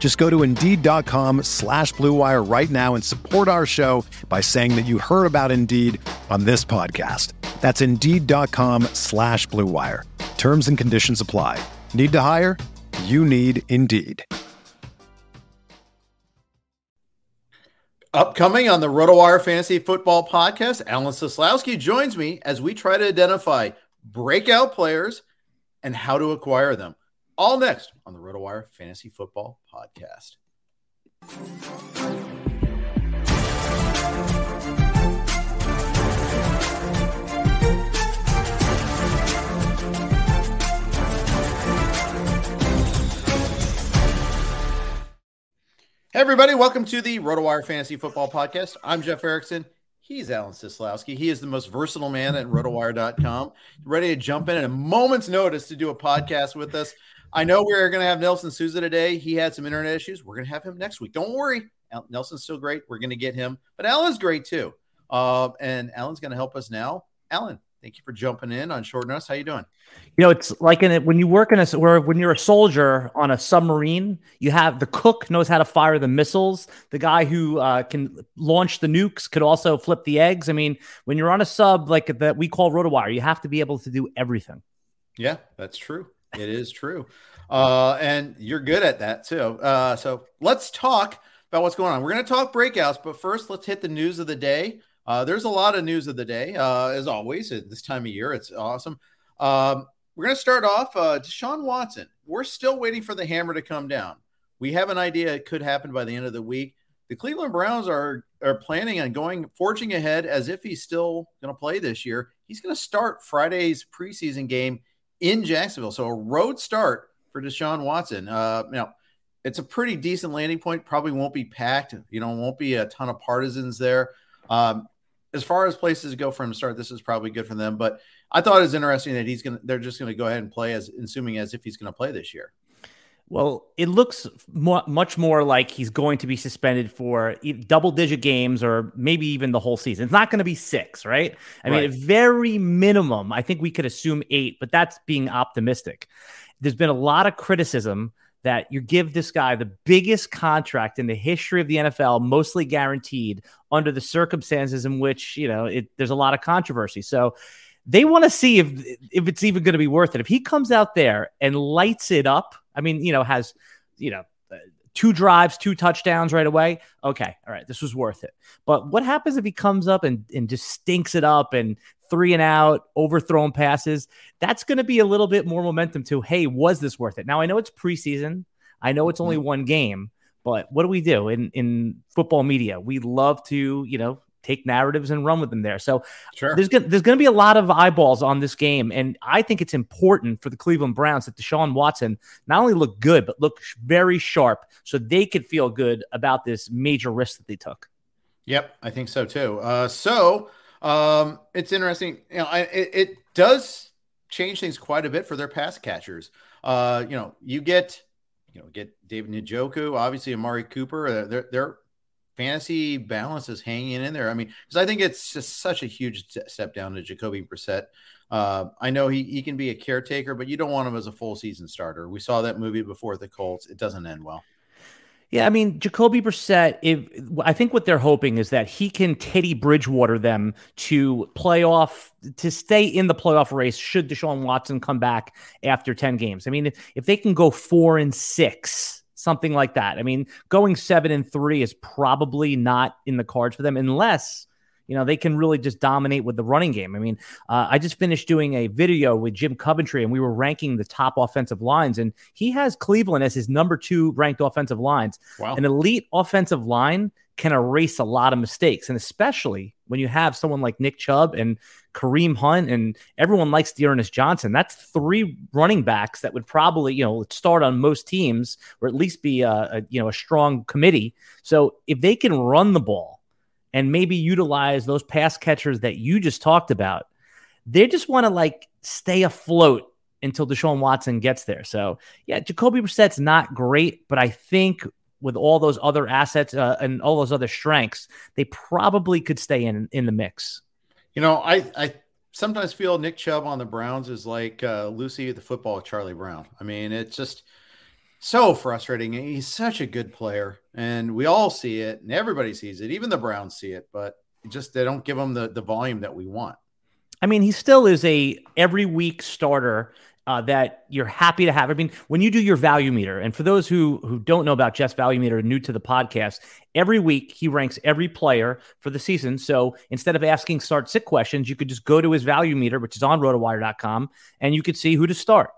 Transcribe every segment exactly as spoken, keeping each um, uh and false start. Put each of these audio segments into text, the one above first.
Just go to Indeed.com slash Blue Wire right now and support our show by saying that you heard about Indeed on this podcast. That's Indeed.com slash Blue Wire. Terms and conditions apply. Need to hire? You need Indeed. Upcoming on the RotoWire Fantasy Football Podcast, Alan Soslowski joins me as we try to identify breakout players and how to acquire them. All next on the RotoWire Fantasy Football Podcast. Hey, everybody. Welcome to the RotoWire Fantasy Football Podcast. I'm Jeff Erickson. He's Alan Soslowski. He is the most versatile man at RotoWire dot com. Ready to jump in at a moment's notice to do a podcast with us. I know we're going to have Nelson Souza today. He had some internet issues. We're going to have him next week. Don't worry. Nelson's still great. We're going to get him. But Alan's great, too. Uh, and Alan's going to help us now. Alan, thank you for jumping in on short notice. How you doing? You know, it's like in a, when you work in a where when you're a soldier on a submarine, you have the cook knows how to fire the missiles. The guy who uh, can launch the nukes could also flip the eggs. I mean, when you're on a sub like that we call RotoWire, you have to be able to do everything. Yeah, that's true. It is true. Uh, and you're good at that, too. Uh, so let's talk about what's going on. We're going to talk breakouts, but first let's hit the news of the day. Uh, there's a lot of news of the day, uh, as always, at this time of year. It's awesome. Um, we're going to start off uh, Deshaun Watson. We're still waiting for the hammer to come down. We have an idea it could happen by the end of the week. The Cleveland Browns are are planning on going, forging ahead as if he's still going to play this year. He's going to start Friday's preseason game in Jacksonville. So a road start for Deshaun Watson. Uh, you know, it's a pretty decent landing point. Probably won't be packed. You know, won't be a ton of partisans there. Um, as far as places go for him to start, this is probably good for them. But I thought it was interesting that he's going to, they're just going to go ahead and play as assuming as if he's going to play this year. Well, it looks mo- much more like he's going to be suspended for e- double-digit games or maybe even the whole season. It's not going to be six, right? I right. mean, at very minimum, I think we could assume eight, but that's being optimistic. There's been a lot of criticism that you give this guy the biggest contract in the history of the N F L, mostly guaranteed, under the circumstances in which, you know, it, there's a lot of controversy. So they want to see if if it's even going to be worth it. If he comes out there and lights it up, I mean, you know, has, you know, two drives, two touchdowns right away. Okay. All right. This was worth it. But what happens if he comes up and, and just stinks it up and three and out, overthrown passes? That's going to be a little bit more momentum to, hey, was this worth it? Now, I know it's preseason. I know it's only one game, but what do we do in, in football media? We love to, you know, take narratives and run with them there. So sure. there's going there's going to be a lot of eyeballs on this game. And I think it's important for the Cleveland Browns that Deshaun Watson not only look good, but look very sharp so they could feel good about this major risk that they took. Yep. I think so too. Uh, so um, it's interesting. You know, I, it, it does change things quite a bit for their pass catchers. Uh, you know, you get, you know, get David Njoku, obviously Amari Cooper, uh, they're, they're, fantasy balance is hanging in there. I mean, because I think it's just such a huge step down to Jacoby Brissett. Uh, I know he, he can be a caretaker, but you don't want him as a full season starter. We saw that movie before the Colts. It doesn't end well. Yeah, I mean, Jacoby Brissett, if, I think what they're hoping is that he can Teddy Bridgewater them to playoff, to stay in the playoff race should Deshaun Watson come back after ten games. I mean, if, if they can go four and six, something like that. I mean, going seven and three is probably not in the cards for them unless You know, they can really just dominate with the running game. I mean, uh, I just finished doing a video with Jim Coventry, and we were ranking the top offensive lines, and he has Cleveland as his number two ranked offensive lines. Wow. An elite offensive line can erase a lot of mistakes, and especially when you have someone like Nick Chubb and Kareem Hunt, and everyone likes Dearness Johnson. That's three running backs that would probably, you know, start on most teams, or at least be a, a you know a strong committee. So if they can run the ball and maybe utilize those pass catchers that you just talked about, they just want to like stay afloat until Deshaun Watson gets there. So yeah, Jacoby Brissett's not great, but I think with all those other assets uh, and all those other strengths, they probably could stay in in the mix. You know, I, I sometimes feel Nick Chubb on the Browns is like uh, Lucy at the football with Charlie Brown. I mean, it's just so frustrating. He's such a good player, and we all see it, and everybody sees it. Even the Browns see it, but just they don't give him the, the volume that we want. I mean, he still is a every week starter Uh, that you're happy to have. I mean, when you do your value meter, and for those who who don't know about Jeff's value meter, new to the podcast, every week he ranks every player for the season. So instead of asking start sit questions, you could just go to his value meter, which is on rotowire dot com, and you could see who to start.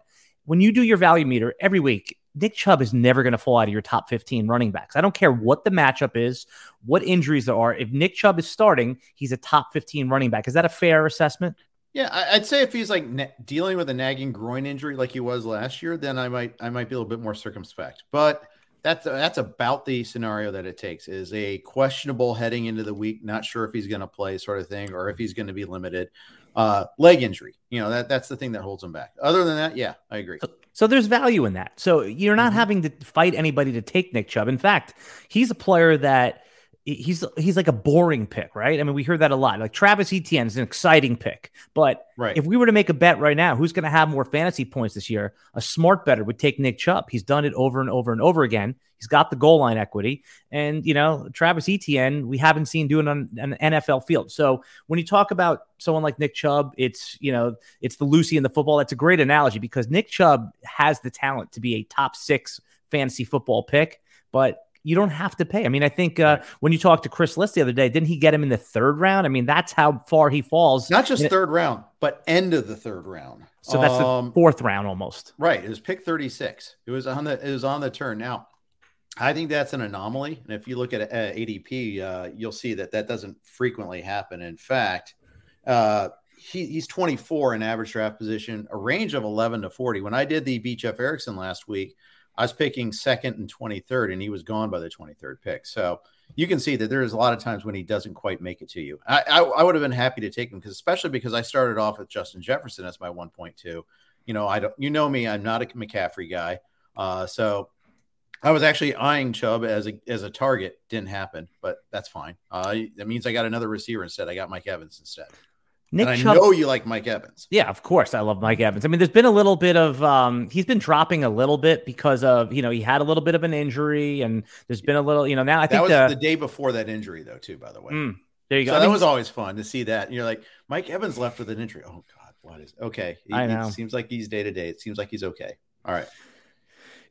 When you do your value meter every week, Nick Chubb is never going to fall out of your top fifteen running backs. I don't care what the matchup is, what injuries there are. If Nick Chubb is starting, he's a top fifteen running back. Is that a fair assessment? Yeah, I'd say if he's like na- dealing with a nagging groin injury like he was last year, then I might I might be a little bit more circumspect. But that's that's about the scenario that it takes, is a questionable heading into the week, not sure if he's going to play sort of thing, or if he's going to be limited. Uh, leg injury, you know, that that's the thing that holds him back. Other than that, yeah, I agree. So, so there's value in that. So you're not mm-hmm. having to fight anybody to take Nick Chubb. In fact, he's a player that He's he's like a boring pick, right? I mean, we hear that a lot. Like Travis Etienne is an exciting pick, but right. if we were to make a bet right now, who's going to have more fantasy points this year? A smart better would take Nick Chubb. He's done it over and over and over again. He's got the goal line equity, and you know Travis Etienne we haven't seen doing on an N F L field. So when you talk about someone like Nick Chubb, it's you know it's the Lucy in the football. That's a great analogy because Nick Chubb has the talent to be a top six fantasy football pick, but you don't have to pay. I mean, I think uh, when you talked to Chris List the other day, didn't he get him in the third round? I mean, that's how far he falls. Not just third round, but end of the third round. So that's um, the fourth round almost. Right. It was pick thirty-six. It was on the it was on the turn. Now, I think that's an anomaly. And if you look at uh, A D P, uh, you'll see that that doesn't frequently happen. In fact, uh, he, he's twenty-four in average draft position, a range of eleven to forty. When I did the Beat Jeff Erickson last week, I was picking second and twenty-third, and he was gone by the twenty-third pick. So you can see that there's a lot of times when he doesn't quite make it to you. I, I, I would have been happy to take him, because especially because I started off with Justin Jefferson as my one point two. You know, I don't, you know me, I'm not a McCaffrey guy. Uh, so I was actually eyeing Chubb as a, as a target. Didn't happen, but that's fine. Uh, that means I got another receiver instead. I got Mike Evans instead. Nick and I Chubb, know you like Mike Evans. Yeah, of course. I love Mike Evans. I mean, there's been a little bit of, um, he's been dropping a little bit because of, you know, he had a little bit of an injury, and there's been a little, you know, now I that think that was the, the day before that injury though, too, by the way. Mm, there you so go. That I mean, was always fun to see that. And you're like, Mike Evans left with an injury. Oh God, what is, okay. He, I know. It seems like he's day to day. It seems like he's okay. All right.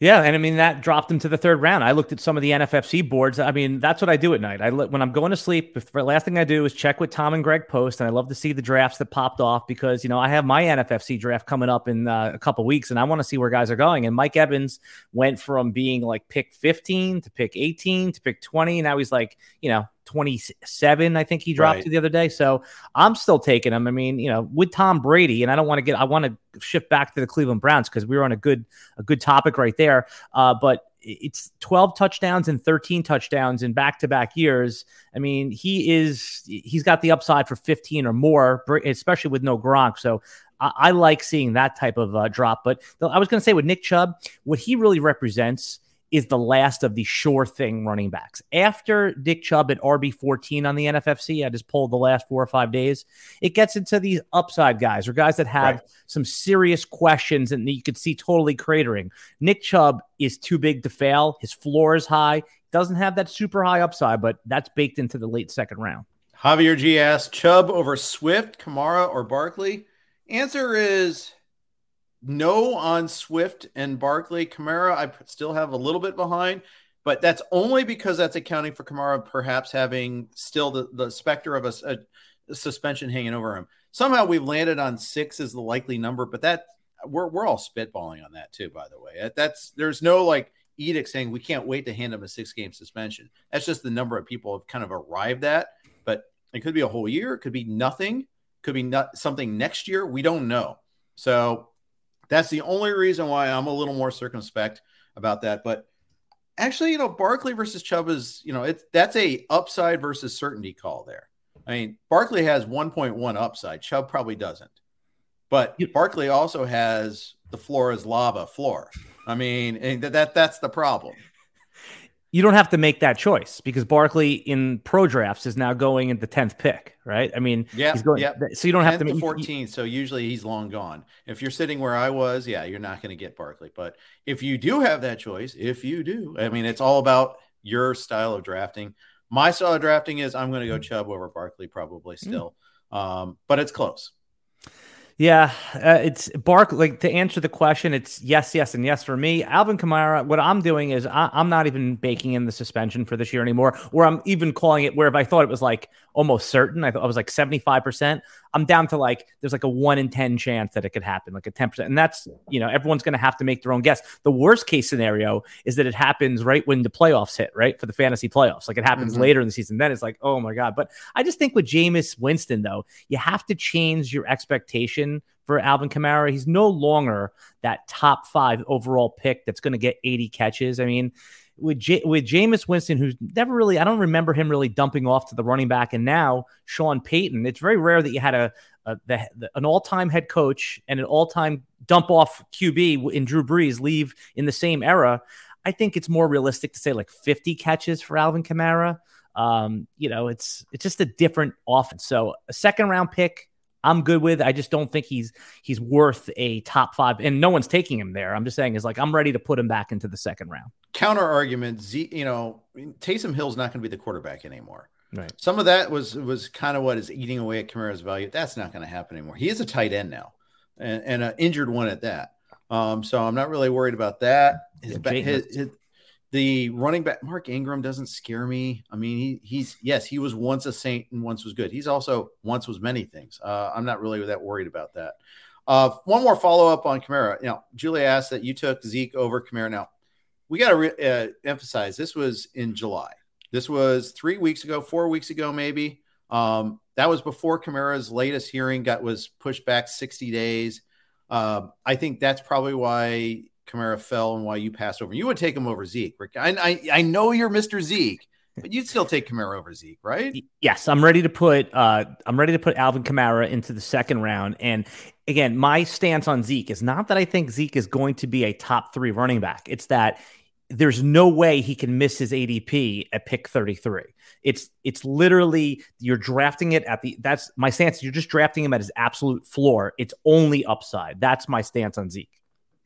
Yeah, and I mean, that dropped him to the third round. I looked at some of the N F F C boards. I mean, that's what I do at night. I When I'm going to sleep, the last thing I do is check what Tom and Greg post, and I love to see the drafts that popped off because, you know, I have my N F F C draft coming up in uh, a couple weeks, and I want to see where guys are going. And Mike Evans went from being like pick fifteen to pick eighteen to pick twenty, and now he's like, you know, twenty-seven, I think he dropped right. to the other day. So I'm still taking him. I mean, you know, with Tom Brady, and I don't want to get, I want to shift back to the Cleveland Browns because we were on a good, a good topic right there. Uh, but it's twelve touchdowns and thirteen touchdowns in back-to-back years. I mean, he is, he's got the upside for fifteen or more, especially with no Gronk. So I, I like seeing that type of uh, drop. But I was going to say with Nick Chubb, what he really represents is the last of the sure thing running backs. After Nick Chubb at R B fourteen on the N F F C, I just pulled the last four or five days, it gets into these upside guys or guys that have right. some serious questions and you could see totally cratering. Nick Chubb is too big to fail. His floor is high. Doesn't have that super high upside, but that's baked into the late second round. Javier G asked, Chubb over Swift, Kamara, or Barkley? Answer is no on Swift and Barkley. Kamara, I still have a little bit behind. But that's only because that's accounting for Kamara perhaps having still the, the specter of a, a suspension hanging over him. Somehow we've landed on six as the likely number, but that we're we're all spitballing on that too, by the way. That's there's no like edict saying we can't wait to hand him a six-game suspension. That's just the number of people have kind of arrived at. But it could be a whole year. It could be nothing. It could be not something next year. We don't know. So that's the only reason why I'm a little more circumspect about that. But actually, you know, Barkley versus Chubb is, you know, it's that's a upside versus certainty call there. I mean, Barkley has one point one upside. Chubb probably doesn't. But Barkley also has the floor is lava floor. I mean, and that, that that's the problem. You don't have to make that choice because Barkley in pro drafts is now going at the tenth pick, right? I mean, yeah, he's going, yeah. So you don't have to make fourteen. So usually he's long gone. If you're sitting where I was, yeah, you're not going to get Barkley. But if you do have that choice, if you do, I mean, it's all about your style of drafting. My style of drafting is I'm going to go Chubb over Barkley probably still, mm. um, but it's close. Yeah, uh, it's Barkley. Like, to answer the question, it's yes, yes, and yes for me. Alvin Kamara, what I'm doing is I, I'm not even baking in the suspension for this year anymore, or I'm even calling it where if I thought it was like almost certain, I, th- I was like seventy-five percent. I'm down to like, there's like a one in ten chance that it could happen, like a ten percent. And that's, you know, everyone's going to have to make their own guess. The worst case scenario is that it happens right when the playoffs hit, right? For the fantasy playoffs. Like it happens mm-hmm. later in the season. Then it's like, oh my God. But I just think with Jameis Winston, though, you have to change your expectation for Alvin Kamara. He's no longer that top five overall pick that's going to get eighty catches. I mean, with J- with Jameis Winston, who's never really, I don't remember him really dumping off to the running back, and now Sean Payton, it's very rare that you had a, a the, the, an all-time head coach and an all-time dump-off Q B in Drew Brees leave in the same era. I think it's more realistic to say like fifty catches for Alvin Kamara. Um, you know, it's it's just a different offense. So a second-round pick, I'm good with. I just don't think he's he's worth a top five, and no one's taking him there. I'm just saying is like I'm ready to put him back into the second round. Counter argument, Z, you know, Taysom Hill's not going to be the quarterback anymore. Right. Some of that was was kind of what is eating away at Kamara's value. That's not going to happen anymore. He is a tight end now, and, and an injured one at that. Um, so I'm not really worried about that. His, yeah, his, his, his the running back Mark Ingram doesn't scare me. I mean, he he's yes, he was once a saint and once was good. He's also once was many things. Uh, I'm not really that worried about that. Uh, one more follow up on Kamara. You know, Julia asked that you took Zeke over Kamara. Now, we got to re- uh, emphasize this was in July. This was three weeks ago, four weeks ago, maybe. Um, that was before Kamara's latest hearing got was pushed back sixty days. Uh, I think that's probably why Kamara fell and why you passed over. You would take him over Zeke, Rick. I, I I know you're Mister Zeke, but you'd still take Kamara over Zeke, right? Yes, I'm ready to put uh, I'm ready to put Alvin Kamara into the second round. And again, my stance on Zeke is not that I think Zeke is going to be a top three running back. It's that there's no way he can miss his A D P at pick thirty-three. It's it's literally you're drafting it at the that's my stance. You're just drafting him at his absolute floor. It's only upside. That's my stance on Zeke.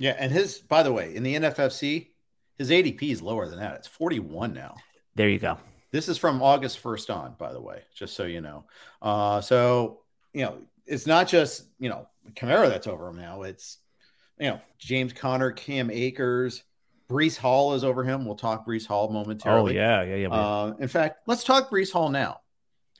Yeah, and his, by the way, in the N F F C, his A D P is lower than that. It's forty-one now. There you go. This is from August first on, by the way, just so you know. Uh, so, you know, it's not just, you know, Kamara that's over him now. It's, you know, James Conner, Cam Akers, Breece Hall is over him. We'll talk Breece Hall momentarily. Oh, yeah, yeah, yeah. Man. Uh, in fact, let's talk Breece Hall now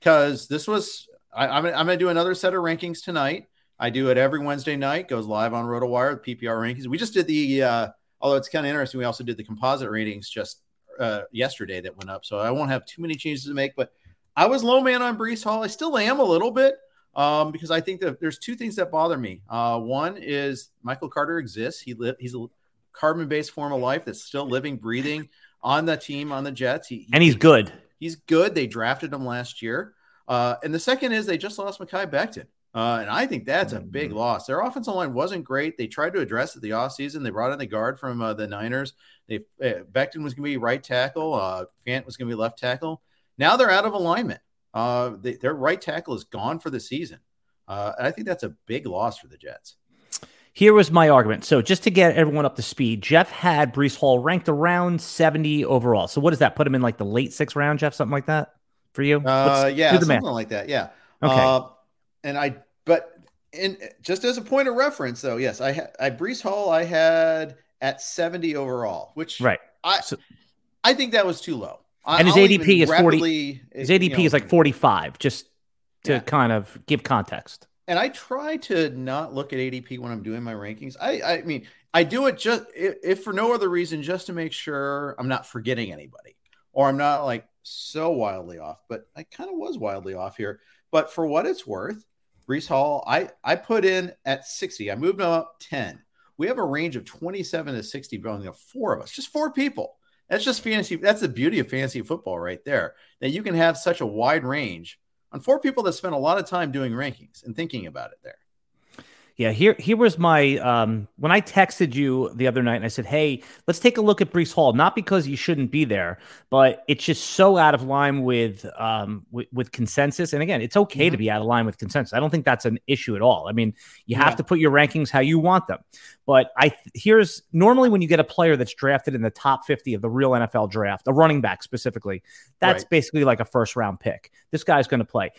because this was – I'm I'm going to do another set of rankings tonight. I do it every Wednesday night, goes live on RotoWire, the P P R rankings. We just did the, uh, although it's kind of interesting, we also did the composite ratings just uh, yesterday that went up. So I won't have too many changes to make, but I was low man on Breece Hall. I still am a little bit um, because I think that there's two things that bother me. Uh, one is Michael Carter exists. He li- He's a carbon-based form of life that's still living, breathing on the team, on the Jets. He, he, and he's good. He's good. They drafted him last year. Uh, and the second is they just lost Mekhi Becton. Uh, and I think that's a big loss. Their offensive line wasn't great. They tried to address it the offseason. They brought in the guard from uh, the Niners. They uh, Becton was going to be right tackle. Uh, Fant was going to be left tackle. Now they're out of alignment. Uh, they, their right tackle is gone for the season. Uh, and I think that's a big loss for the Jets. Here was my argument. So just to get everyone up to speed, Jeff had Breece Hall ranked around seventy overall. So what does that put him in, like the late sixth round, Jeff? Something like that for you? Uh, yeah, something math. like that. Yeah. Okay. Uh, And I, but in just as a point of reference, though, yes, I had I Breece Hall I had at seventy overall, which right. I so, I think that was too low. And his A D P is forty. His A D P you know, is like forty-five, just to yeah. kind of give context. And I try to not look at A D P when I'm doing my rankings. I, I mean, I do it just if, if for no other reason, just to make sure I'm not forgetting anybody, or I'm not like so wildly off. But I kind of was wildly off here. But for what it's worth, Breece Hall, I, I put in at sixty. I moved him up ten. We have a range of twenty-seven to sixty, but only four of us, just four people. That's just fantasy. That's the beauty of fantasy football right there, that you can have such a wide range on four people that spend a lot of time doing rankings and thinking about it there. Yeah, here, here was my um, – when I texted you the other night and I said, hey, let's take a look at Breece Hall, not because you shouldn't be there, but it's just so out of line with um, with, with consensus. And, again, it's okay mm-hmm. to be out of line with consensus. I don't think that's an issue at all. I mean, you have yeah. to put your rankings how you want them. But I here's – normally when you get a player that's drafted in the top fifty of the real N F L draft, a running back specifically, that's right. basically like a first-round pick. This guy's going to play.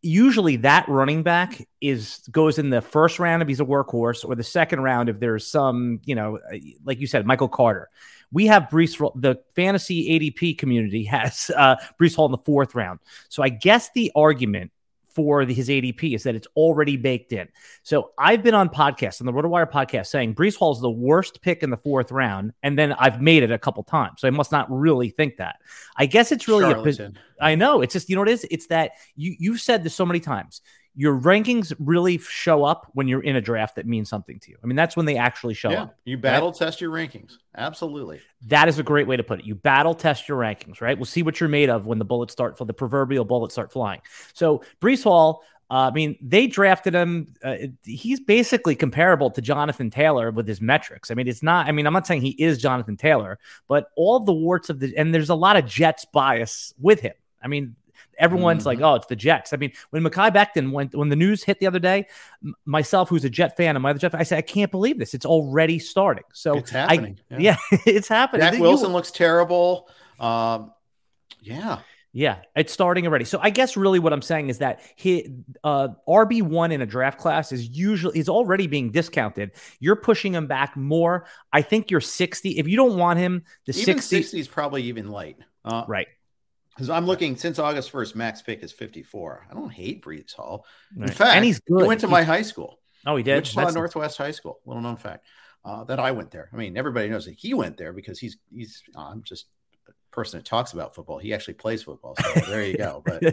Usually that running back is goes in the first round if he's a workhorse, or the second round if there's some, you know, like you said, Michael Carter. We have Breece, the fantasy A D P community has uh, Breece Hall in the fourth round. So I guess the argument for the, his A D P is that it's already baked in. So I've been on podcasts, on the RotoWire podcast, saying Breece Hall is the worst pick in the fourth round, and then I've made it a couple times. So I must not really think that. I guess it's really a, I know. It's just, you know what it is? It's that you, you've said this so many times. Your rankings really show up when you're in a draft that means something to you. I mean, that's when they actually show yeah, up. You battle right? test your rankings. Absolutely. That is a great way to put it. You battle test your rankings, right? We'll see what you're made of when the bullets start, the proverbial bullets start flying. So Breece Hall, uh, I mean, they drafted him. Uh, he's basically comparable to Jonathan Taylor with his metrics. I mean, it's not, I mean, I'm not saying he is Jonathan Taylor, but all the warts of the, and there's a lot of Jets bias with him. I mean, everyone's mm-hmm. like, oh, it's the Jets. I mean, when Mekhi Becton went, when the news hit the other day, m- myself, who's a Jet fan, and my other Jet fan, I said, I can't believe this. It's already starting. So it's happening. I, yeah. yeah, it's happening. Zach Wilson you, looks terrible. Um, yeah. Yeah, it's starting already. So I guess really what I'm saying is that he, uh, R B one in a draft class is usually is already being discounted. You're pushing him back more. I think you're sixty. If you don't want him, the even sixty is probably even light. Uh, right. Because I'm looking, since August first, max pick is fifty-four. I don't hate Breece Hall. In right. fact, and he's good. He went to my he's... high school. Oh, he did? Wichita Northwest High School. Little known fact uh, that I went there. I mean, everybody knows that he went there because he's, he's – I'm just – person that talks about football. He actually plays football. So there you go. But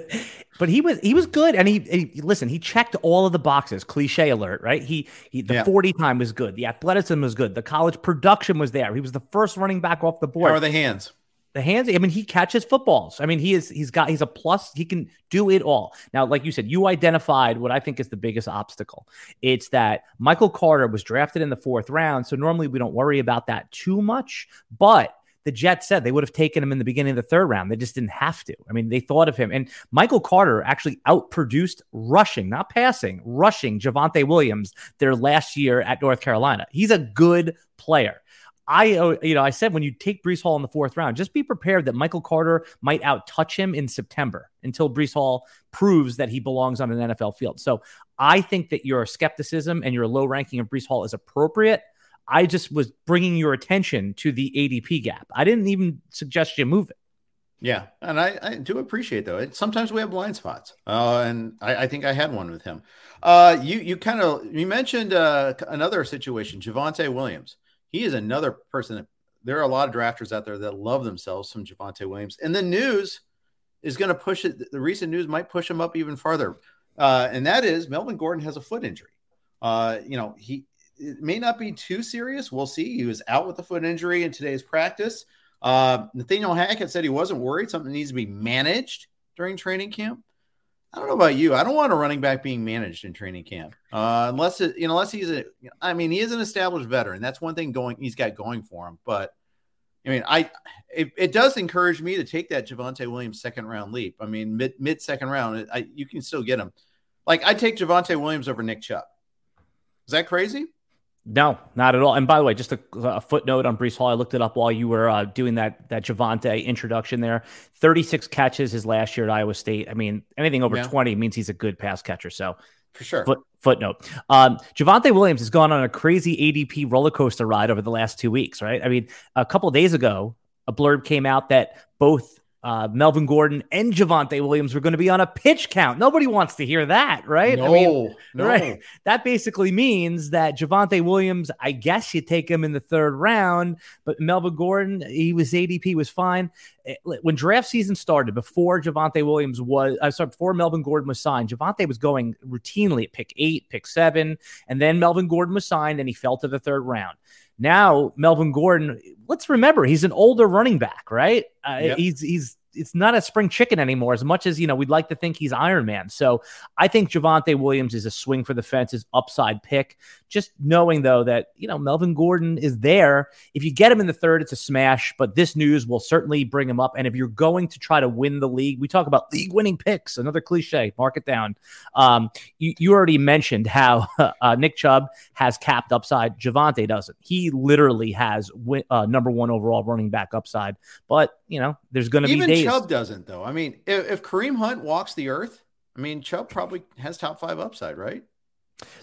but he was he was good. And he, he listen, he checked all of the boxes. Cliche alert, right? He he the yeah. forty time was good. The athleticism was good. The college production was there. He was the first running back off the board. How are the hands? The hands. I mean, he catches footballs. I mean, he is he's got he's a plus. He can do it all. Now, like you said, you identified what I think is the biggest obstacle. It's that Michael Carter was drafted in the fourth round. So normally we don't worry about that too much, but the Jets said they would have taken him in the beginning of the third round. They just didn't have to. I mean, they thought of him. And Michael Carter actually outproduced rushing, not passing, rushing Javonte Williams their last year at North Carolina. He's a good player. I, you know, I said when you take Breece Hall in the fourth round, just be prepared that Michael Carter might outtouch him in September until Breece Hall proves that he belongs on an N F L field. So I think that your skepticism and your low ranking of Breece Hall is appropriate. I just was bringing your attention to the A D P gap. I didn't even suggest you move it. Yeah, and I, I do appreciate, though. It, sometimes we have blind spots, uh, and I, I think I had one with him. Uh, you you kind of you mentioned uh, another situation, Javonte Williams. He is another person. That, there are a lot of drafters out there that love themselves some Javonte Williams, and the news is going to push it. The recent news might push him up even farther, uh, and that is Melvin Gordon has a foot injury. Uh, you know, he. It may not be too serious. We'll see. He was out with a foot injury in today's practice. Uh, Nathaniel Hackett said he wasn't worried. Something needs to be managed during training camp. I don't know about you. I don't want a running back being managed in training camp uh, unless it, you know, unless he's a. I mean, he is an established veteran. That's one thing going he's got going for him. But I mean, I it, it does encourage me to take that Javonte Williams second round leap. I mean, mid mid second round, I, you can still get him. Like I take Javonte Williams over Nick Chubb. Is that crazy? No, not at all. And by the way, just a, a footnote on Breece Hall. I looked it up while you were uh, doing that that Javonte introduction there. thirty-six catches his last year at Iowa State. I mean, anything over yeah. twenty means he's a good pass catcher. So for sure. Foot, footnote. Um, Javonte Williams has gone on a crazy A D P roller coaster ride over the last two weeks, right? I mean, a couple of days ago, a blurb came out that both uh, Melvin Gordon and Javonte Williams were going to be on a pitch count. Nobody wants to hear that, right? No, I mean, no. Right? That basically means that Javonte Williams, I guess you take him in the third round, but Melvin Gordon, he was A D P was fine. When draft season started, before Javonte Williams was, I'm sorry, before Melvin Gordon was signed, Javonte was going routinely at pick eight, pick seven, and then Melvin Gordon was signed and he fell to the third round. Now, Melvin Gordon, let's remember, he's an older running back, right? Uh, yep. He's he's it's not a spring chicken anymore, as much as, you know, we'd like to think he's Iron Man. So I think Javonte Williams is a swing for the fences, upside pick. Just knowing, though, that, you know, Melvin Gordon is there. If you get him in the third, it's a smash, but this news will certainly bring him up. And if you're going to try to win the league, we talk about league winning picks, another cliche, mark it down. Um, you, you already mentioned how uh, Nick Chubb has capped upside. Javonte doesn't. He literally has win, uh, number one overall running back upside, but, you know, there's going to be days. Even Chubb doesn't, though. I mean, if, if Kareem Hunt walks the earth, I mean, Chubb probably has top five upside, right?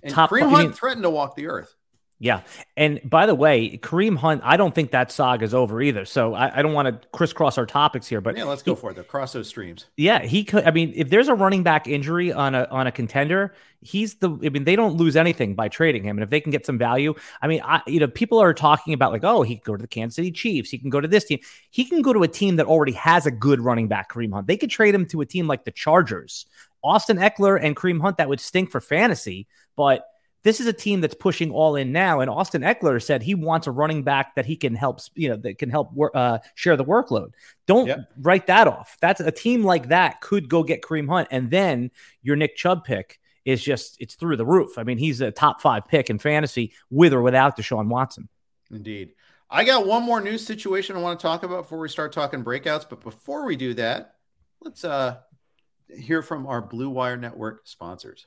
And top Kareem Hunt I mean, threatened to walk the earth. Yeah. And by the way, Kareem Hunt, I don't think that saga is over either. So I, I don't want to crisscross our topics here, but yeah, let's go he, for it. Though. Cross those streams. Yeah. He could, I mean, if there's a running back injury on a, on a contender, he's the, I mean, they don't lose anything by trading him. And if they can get some value, I mean, I, you know, people are talking about like, oh, he can go to the Kansas City Chiefs. He can go to this team. He can go to a team that already has a good running back, Kareem Hunt. They could trade him to a team like the Chargers, Austin Eckler and Kareem Hunt. That would stink for fantasy, but this is a team that's pushing all in now, and Austin Eckler said he wants a running back that he can help, you know, that can help wor- uh, share the workload. Don't yep. write that off. That's a team like that could go get Kareem Hunt, and then your Nick Chubb pick is just, it's through the roof. I mean, he's a top five pick in fantasy with or without Deshaun Watson. Indeed. I got one more news situation I want to talk about before we start talking breakouts, but before we do that, let's uh, hear from our Blue Wire Network sponsors.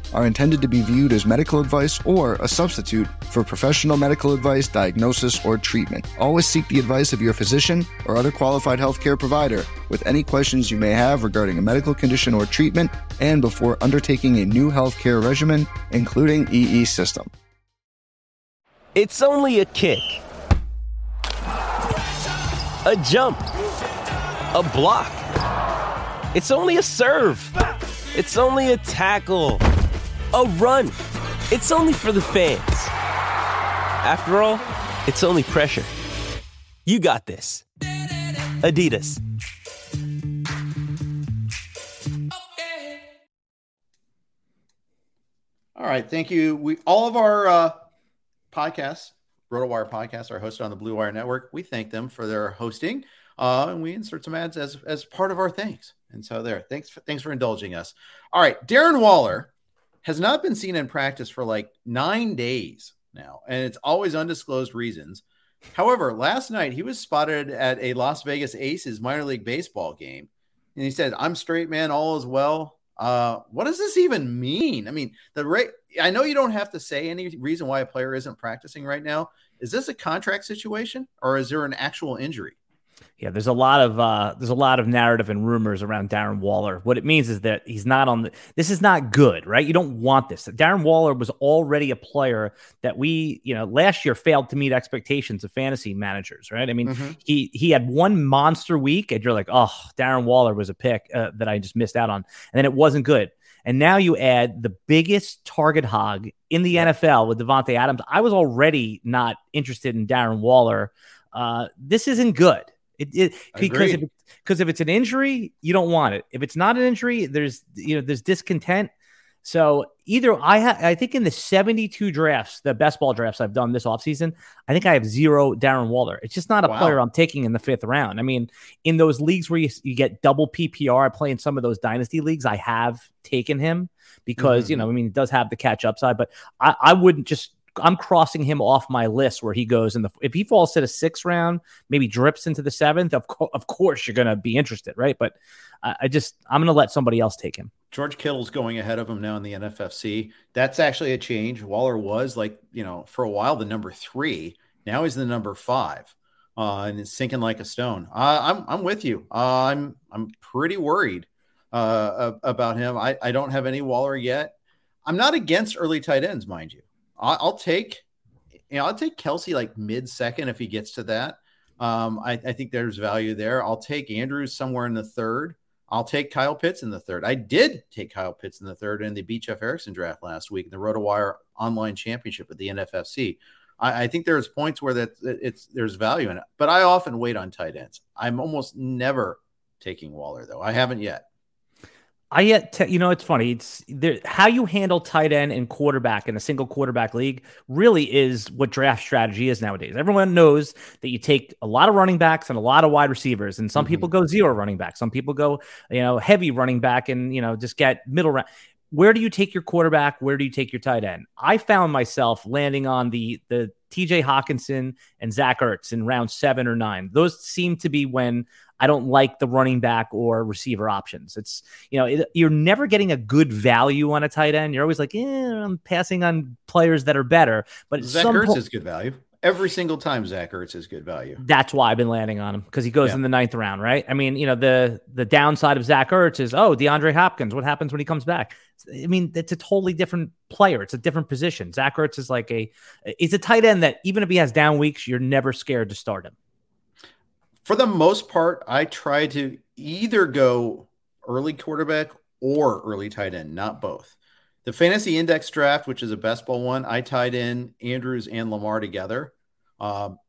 are intended to be viewed as medical advice or a substitute for professional medical advice, diagnosis, or treatment. Always seek the advice of your physician or other qualified healthcare provider with any questions you may have regarding a medical condition or treatment and before undertaking a new healthcare regimen, including E E System. It's only a kick, a jump, a block. It's only a serve. It's only a tackle. A run. It's only for the fans. After all, it's only pressure. You got this. Adidas. All right. Thank you. We all of our uh, podcasts, RotoWire podcasts, are hosted on the Blue Wire Network. We thank them for their hosting. Uh, and we insert some ads as, as part of our things. And so there, thanks for, thanks for indulging us. All right. Darren Waller has not been seen in practice for like nine days now, and it's always undisclosed reasons. However, last night he was spotted at a Las Vegas Aces minor league baseball game. And he said, "I'm straight, man. All is well." Uh, what does this even mean? I mean, the rate, I know you don't have to say any reason why a player isn't practicing right now. Is this a contract situation, or is there an actual injury? Yeah, there's a lot of uh, there's a lot of narrative and rumors around Darren Waller. What it means is that he's not on the. This is not good, right? You don't want this. Darren Waller was already a player that we, you know, last year failed to meet expectations of fantasy managers, right? I mean, mm-hmm. he he had one monster week, and you're like, oh, Darren Waller was a pick uh, that I just missed out on, and then it wasn't good. And now you add the biggest target hog in the N F L with Devontae Adams. I was already not interested in Darren Waller. Uh, this isn't good. It, it because if, because if it's an injury, you don't want it. If it's not an injury, there's you know there's discontent. So either I ha- I think in the seventy-two drafts, the best ball drafts I've done this offseason, I think I have zero Darren Waller. It's just not a wow. player I'm taking in the fifth round. I mean, in those leagues where you, you get double P P R, I play in some of those dynasty leagues, I have taken him because, mm-hmm. you know, I mean, it does have the catch upside, but I, I wouldn't just I'm crossing him off my list where he goes in the, if he falls to the sixth round, maybe drips into the seventh, of, co- of course you're going to be interested. Right. But I, I just, I'm going to let somebody else take him. George Kittle's going ahead of him now in the N F F C. That's actually a change. Waller was like, you know, for a while, the number three, now he's the number five uh, and it's sinking like a stone. Uh, I'm, I'm with you. Uh, I'm, I'm pretty worried uh, about him. I, I don't have any Waller yet. I'm not against early tight ends, mind you. I'll take, you know, I'll take Kelsey like mid second if he gets to that. Um, I, I think there's value there. I'll take Andrews somewhere in the third. I'll take Kyle Pitts in the third. I did take Kyle Pitts in the third in the B. Jeff Erickson draft last week in the RotoWire Online Championship at the N F F C. I, I think there's points where that it's there's value in it, but I often wait on tight ends. I'm almost never taking Waller though. I haven't yet. I yet, t- you know, it's funny. It's there, how you handle tight end and quarterback in a single quarterback league really is what draft strategy is nowadays. Everyone knows that you take a lot of running backs and a lot of wide receivers, and some mm-hmm. people go zero running back. Some people go, you know, heavy running back and, you know, just get middle round. Where do you take your quarterback? Where do you take your tight end? I found myself landing on the, the T J Hockenson and Zach Ertz in round seven or nine. Those seem to be when I don't like the running back or receiver options. It's, you know, it, you're never getting a good value on a tight end. You're always like, eh, I'm passing on players that are better. But Zach Ertz po- is good value. Every single time Zach Ertz is good value. That's why I've been landing on him because he goes yeah. in the ninth round, right? I mean, you know, the the downside of Zach Ertz is, oh, DeAndre Hopkins, what happens when he comes back? I mean, it's a totally different player. It's a different position. Zach Ertz is like a, it's a tight end that even if he has down weeks, you're never scared to start him. For the most part, I try to either go early quarterback or early tight end, not both. The fantasy index draft, which is a best ball one, I tied in Andrews and Lamar together. Um,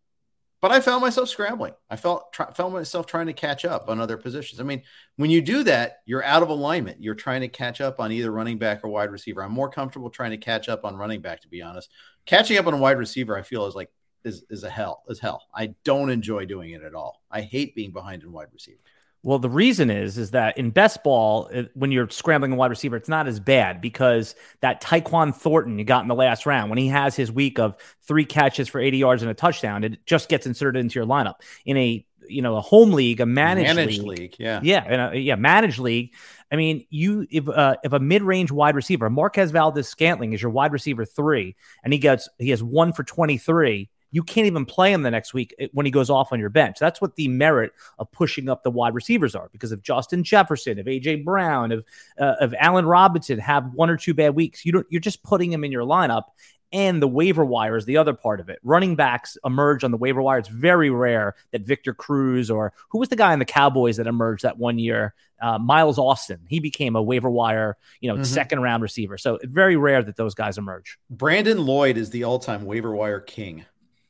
but I found myself scrambling. I felt tr- found myself trying to catch up on other positions. I mean, when you do that, you're out of alignment. You're trying to catch up on either running back or wide receiver. I'm more comfortable trying to catch up on running back, to be honest. Catching up on a wide receiver, I feel is like is is a hell is hell. I don't enjoy doing it at all. I hate being behind in wide receiver. Well, the reason is, is that in best ball, when you're scrambling a wide receiver, it's not as bad because that Tyquan Thornton you got in the last round, when he has his week of three catches for eighty yards and a touchdown, it just gets inserted into your lineup. In a, you know, a home league, a managed, managed league, league. Yeah. Yeah. A, yeah. Managed league. I mean, you, if, uh, if a mid-range wide receiver, Marquez Valdes-Scantling is your wide receiver three, and he gets, he has one for twenty-three. You can't even play him the next week when he goes off on your bench. That's what the merit of pushing up the wide receivers are, because if Justin Jefferson, if A J Brown, if uh, if Allen Robinson have one or two bad weeks, you don't, you're just putting him in your lineup. And the waiver wire is the other part of it. Running backs emerge on the waiver wire. It's very rare that Victor Cruz or who was the guy in the Cowboys that emerged that one year, uh, Miles Austin. He became a waiver wire, you know, mm-hmm. second round receiver. So very rare that those guys emerge. Brandon Lloyd is the all time waiver wire king.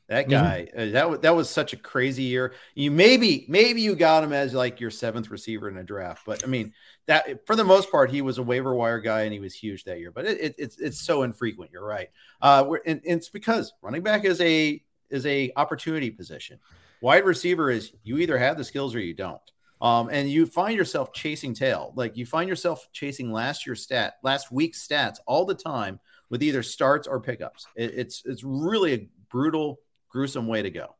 That guy, mm-hmm. uh, that, w- that was such a crazy year. You maybe, maybe you got him as like your seventh receiver in a draft, but I mean that for the most part, he was a waiver wire guy and he was huge that year, but it, it, it's, it's so infrequent. You're right. Uh, we're, and, and it's because running back is a, is a opportunity position. Wide receiver is you either have the skills or you don't. Um, and you find yourself chasing tail. Like you find yourself chasing last year's stat, last week's stats all the time with either starts or pickups. It, it's it's really a brutal, gruesome way to go.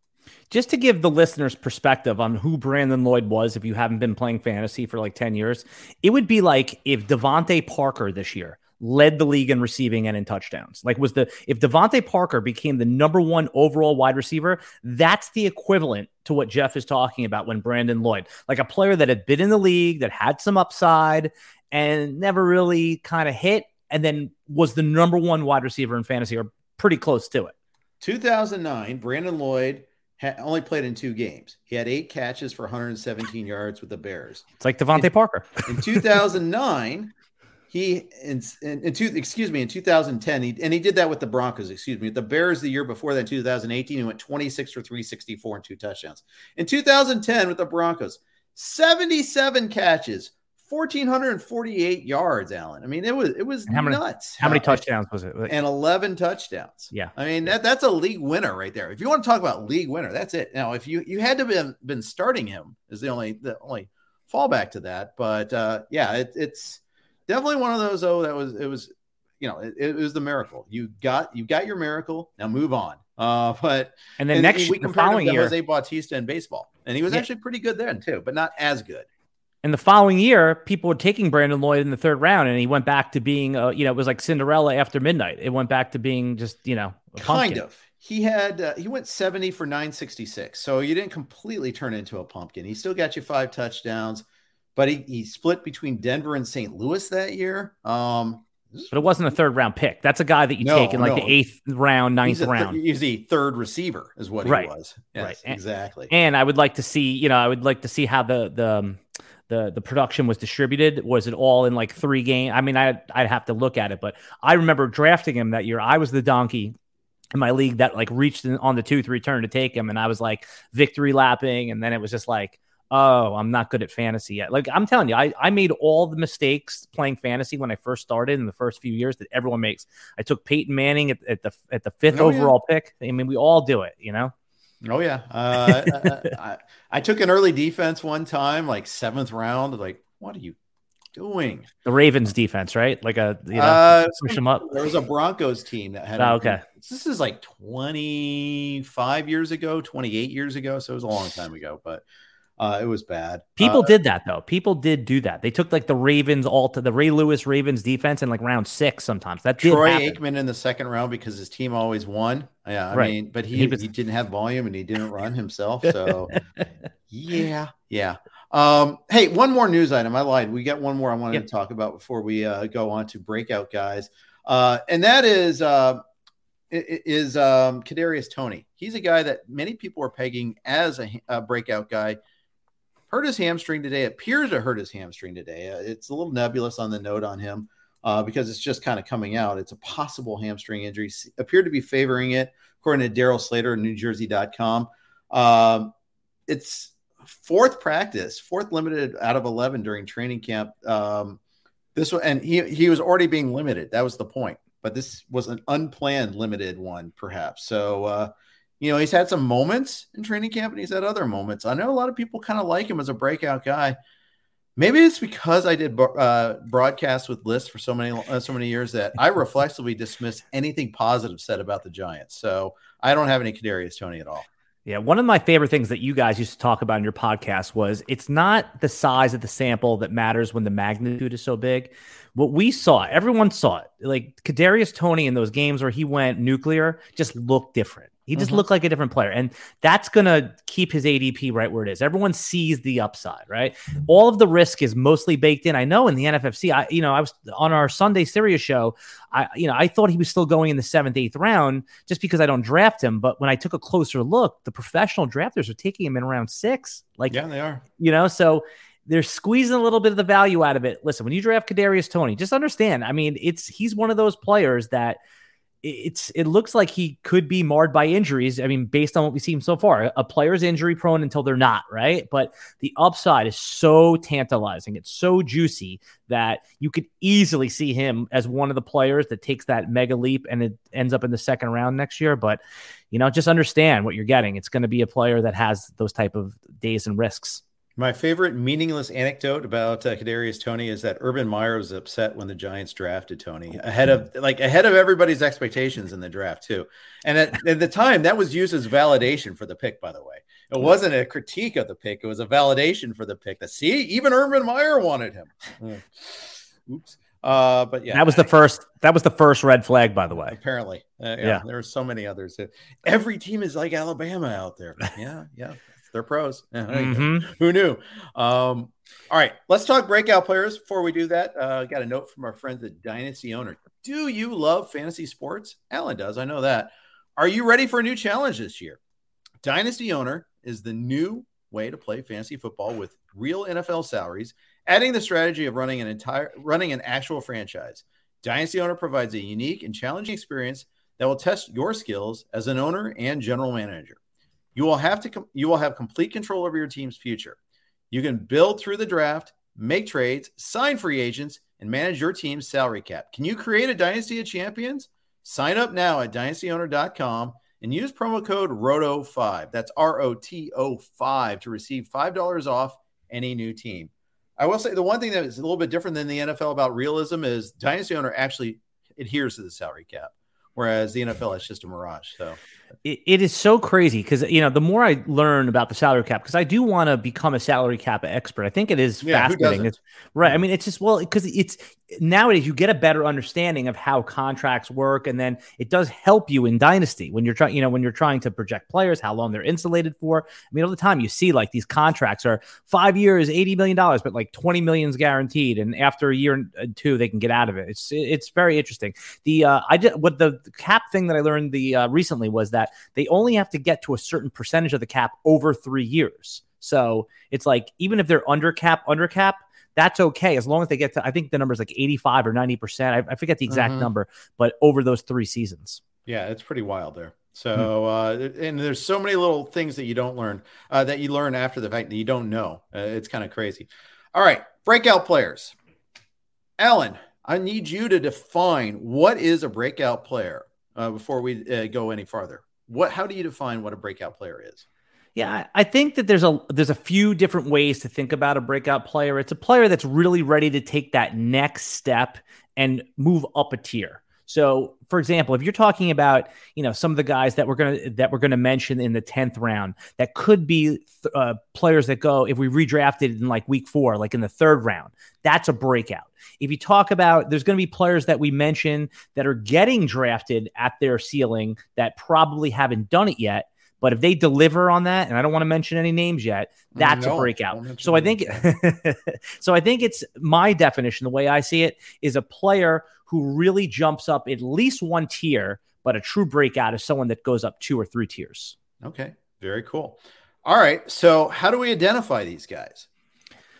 Just to give the listeners perspective on who Brandon Lloyd was, if you haven't been playing fantasy for like ten years, it would be like if Devontae Parker this year led the league in receiving and in touchdowns. Like was the, if Devontae Parker became the number one overall wide receiver, that's the equivalent to what Jeff is talking about when Brandon Lloyd, like a player that had been in the league, that had some upside and never really kind of hit, and then was the number one wide receiver in fantasy or pretty close to it. two thousand nine, Brandon Lloyd had only played in two games. He had eight catches for one hundred seventeen yards with the Bears. It's like Devontae in, Parker. In two thousand nine... He in, in, in two, excuse me, in two thousand ten, he, and he did that with the Broncos, excuse me, the Bears the year before that, in two thousand eighteen, he went twenty-six for three sixty-four and two touchdowns. In two thousand ten with the Broncos, seventy-seven catches, one thousand four hundred forty-eight yards, Alan. I mean, it was it was how many, nuts. How many touchdowns was it? Like, and eleven touchdowns. Yeah. I mean, that that's a league winner right there. If you want to talk about league winner, that's it. Now, if you, you had to have been, been starting him is the only, the only fallback to that. But, uh, yeah, it, it's... Definitely one of those. Oh, that was it was, you know, it, it was the miracle. You got you got your miracle. Now move on. Uh, but and then and next we the following him to year, Jose Bautista in baseball, and he was yeah. actually pretty good then too, but not as good. And the following year, people were taking Brandon Lloyd in the third round, and he went back to being, uh, you know, it was like Cinderella after midnight. It went back to being just, you know, a kind pumpkin. Of. He had uh, he went seventy for nine sixty-six, so you didn't completely turn into a pumpkin. He still got you five touchdowns. But he, he split between Denver and Saint Louis that year. Um, but it wasn't a third-round pick. That's a guy that you no, take in like no. the eighth round, ninth he's th- round. He's a third receiver is what right. he was. Yes, right. And, exactly. And I would like to see, you know, I would like to see how the the the, the production was distributed. Was it all in like three games? I mean, I'd, I'd have to look at it. But I remember drafting him that year. I was the donkey in my league that like reached in, on the tooth return to take him. And I was like victory lapping. And then it was just like, oh, I'm not good at fantasy yet. Like I'm telling you, I, I made all the mistakes playing fantasy when I first started in the first few years that everyone makes. I took Peyton Manning at, at the at the fifth oh, overall yeah. pick. I mean, we all do it, you know? Oh, yeah. Uh, I, I, I took an early defense one time, like seventh round. Like, what are you doing? The Ravens defense, right? Like a, you know, uh, push them up. There was a Broncos team that had. Oh, okay. This is like twenty-five years ago, twenty-eight years ago. So it was a long time ago, but. Uh, it was bad. People uh, did that, though. People did do that. They took, like, the Ravens all to the Ray Lewis Ravens defense in, like, round six sometimes. That did Troy happen. Aikman in the second round because his team always won. Yeah, I right. mean, but he, he, was... he didn't have volume and he didn't run himself. So, yeah, yeah. Um, hey, one more news item. I lied. We got one more I wanted yep. to talk about before we uh, go on to breakout guys. Uh, and that is uh, is um, Kadarius Toney. He's a guy that many people are pegging as a, a breakout guy. Hurt his hamstring today, appears to hurt his hamstring today. It's a little nebulous on the note on him uh, because it's just kind of coming out. It's a possible hamstring injury. Appeared to be favoring it, according to Daryl Slater of New Jersey dot com. Um, it's fourth practice, fourth limited out of eleven during training camp. Um, this one, and he he was already being limited. That was the point. But this was an unplanned limited one, perhaps. So, uh, you know, he's had some moments in training camp and he's had other moments. I know a lot of people kind of like him as a breakout guy. Maybe it's because I did uh, broadcasts with lists for so many uh, so many years that I reflexively dismiss anything positive said about the Giants. So I don't have any Kadarius Toney at all. Yeah, one of my favorite things that you guys used to talk about in your podcast was it's not the size of the sample that matters when the magnitude is so big. What we saw, everyone saw it. Like Kadarius Toney in those games where he went nuclear just looked different. He just mm-hmm. looked like a different player. And that's going to keep his A D P right where it is. Everyone sees the upside, right? All of the risk is mostly baked in. I know in the N F F C, I, you know, I was on our Sunday Sirius show. I, you know, I thought he was still going in the seventh, eighth round just because I don't draft him. But when I took a closer look, the professional drafters are taking him in round six. Like, yeah, they are, you know, so they're squeezing a little bit of the value out of it. Listen, when you draft Kadarius Toney, just understand. I mean, it's, he's one of those players that, it's it looks like he could be marred by injuries. I mean, based on what we've seen so far, a player's injury prone until they're not, right? But the upside is so tantalizing. It's so juicy that you could easily see him as one of the players that takes that mega leap and it ends up in the second round next year. But, you know, just understand what you're getting. It's going to be a player that has those type of days and risks. My favorite meaningless anecdote about uh, Kadarius Toney is that Urban Meyer was upset when the Giants drafted Toney ahead of like ahead of everybody's expectations in the draft too. And at, at the time that was used as validation for the pick, by the way. It wasn't a critique of the pick. It was a validation for the pick that see, even Urban Meyer wanted him. Mm. Oops. Uh, but yeah, that was the first, that was the first red flag, by the way, apparently. Uh, yeah, yeah. There were so many others. Every team is like Alabama out there. Yeah. Yeah. They're pros. Mm-hmm. Who knew? Um, all right. Let's talk breakout players. Before we do that, uh, got a note from our friends at Dynasty Owner. Do you love fantasy sports? Alan does. I know that. Are you ready for a new challenge this year? Dynasty Owner is the new way to play fantasy football with real N F L salaries, adding the strategy of running an entire running an actual franchise. Dynasty Owner provides a unique and challenging experience that will test your skills as an owner and general manager. You will have to com- you will have complete control over your team's future. You can build through the draft, make trades, sign free agents, and manage your team's salary cap. Can you create a dynasty of champions? Sign up now at dynasty owner dot com and use promo code roto five. That's R O T O five to receive five dollars off any new team. I will say the one thing that is a little bit different than the N F L about realism is Dynasty Owner actually adheres to the salary cap, whereas the N F L is just a mirage. So it, it is so crazy because, you know, the more I learn about the salary cap, because I do want to become a salary cap expert. I think it is yeah, fascinating. It's, right. I mean, it's just, well, because it's nowadays you get a better understanding of how contracts work. And then it does help you in dynasty when you're trying, you know, when you're trying to project players, how long they're insulated for. I mean, all the time you see like these contracts are five years, eighty million dollars, but like twenty million is guaranteed. And after a year and two, they can get out of it. It's, it's very interesting. The, uh, I did what the, The cap thing that I learned the uh, recently was that they only have to get to a certain percentage of the cap over three years. So it's like even if they're under cap, under cap, that's okay as long as they get to. I think the number is like eighty-five or ninety percent. I forget the exact mm-hmm. number, but over those three seasons. Yeah, it's pretty wild there. So mm-hmm. uh, and there's so many little things that you don't learn uh, that you learn after the fact that you don't know. Uh, it's kind of crazy. All right, breakout players, Alan. I need you to define what is a breakout player uh, before we uh, go any farther. What? How do you define what a breakout player is? Yeah, I think that there's a there's a few different ways to think about a breakout player. It's a player that's really ready to take that next step and move up a tier. So, for example, if you're talking about, you know, some of the guys that we're gonna that we're gonna mention in the tenth round, that could be th- uh, players that go if we redrafted in like week four, like in the third round. That's a breakout. If you talk about, there's going to be players that we mention that are getting drafted at their ceiling that probably haven't done it yet. But if they deliver on that, and I don't want to mention any names yet, that's no, a breakout. So I think, so I think it's my definition. The way I see it is a player who really jumps up at least one tier, but a true breakout is someone that goes up two or three tiers. Okay. Very cool. All right. So how do we identify these guys?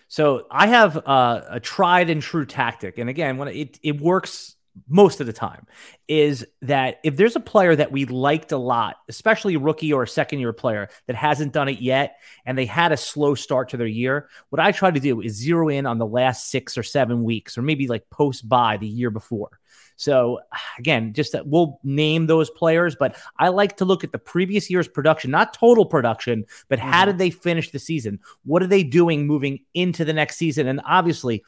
So I have uh, a tried and true tactic. And again, when it, it works most of the time is that if there's a player that we liked a lot, especially a rookie or a second year player that hasn't done it yet, and they had a slow start to their year, what I try to do is zero in on the last six or seven weeks, or maybe like post bye the year before. So again, just that we'll name those players, but I like to look at the previous year's production, not total production, but mm-hmm. how did they finish the season? What are they doing moving into the next season? And obviously,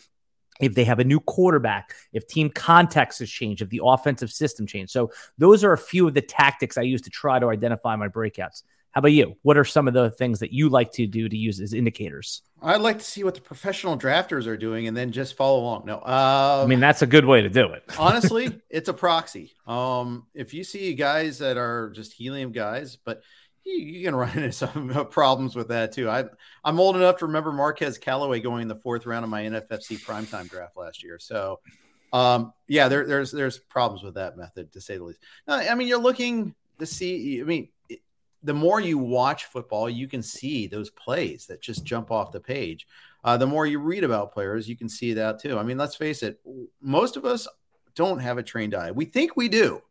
if they have a new quarterback, if team context has changed, if the offensive system changed. So those are a few of the tactics I use to try to identify my breakouts. How about you? What are some of the things that you like to do to use as indicators? I'd like to see what the professional drafters are doing and then just follow along. No, um, I mean, that's a good way to do it. Honestly, it's a proxy. Um, if you see guys that are just helium guys, but you can run into some problems with that too. I, I'm old enough to remember Marquez Callaway going in the fourth round of my N F F C primetime draft last year. So, um, yeah, there, there's there's problems with that method, to say the least. No, I mean, you're looking to see – I mean, it, the more you watch football, you can see those plays that just jump off the page. Uh, the more you read about players, you can see that too. I mean, let's face it, most of us don't have a trained eye. We think we do.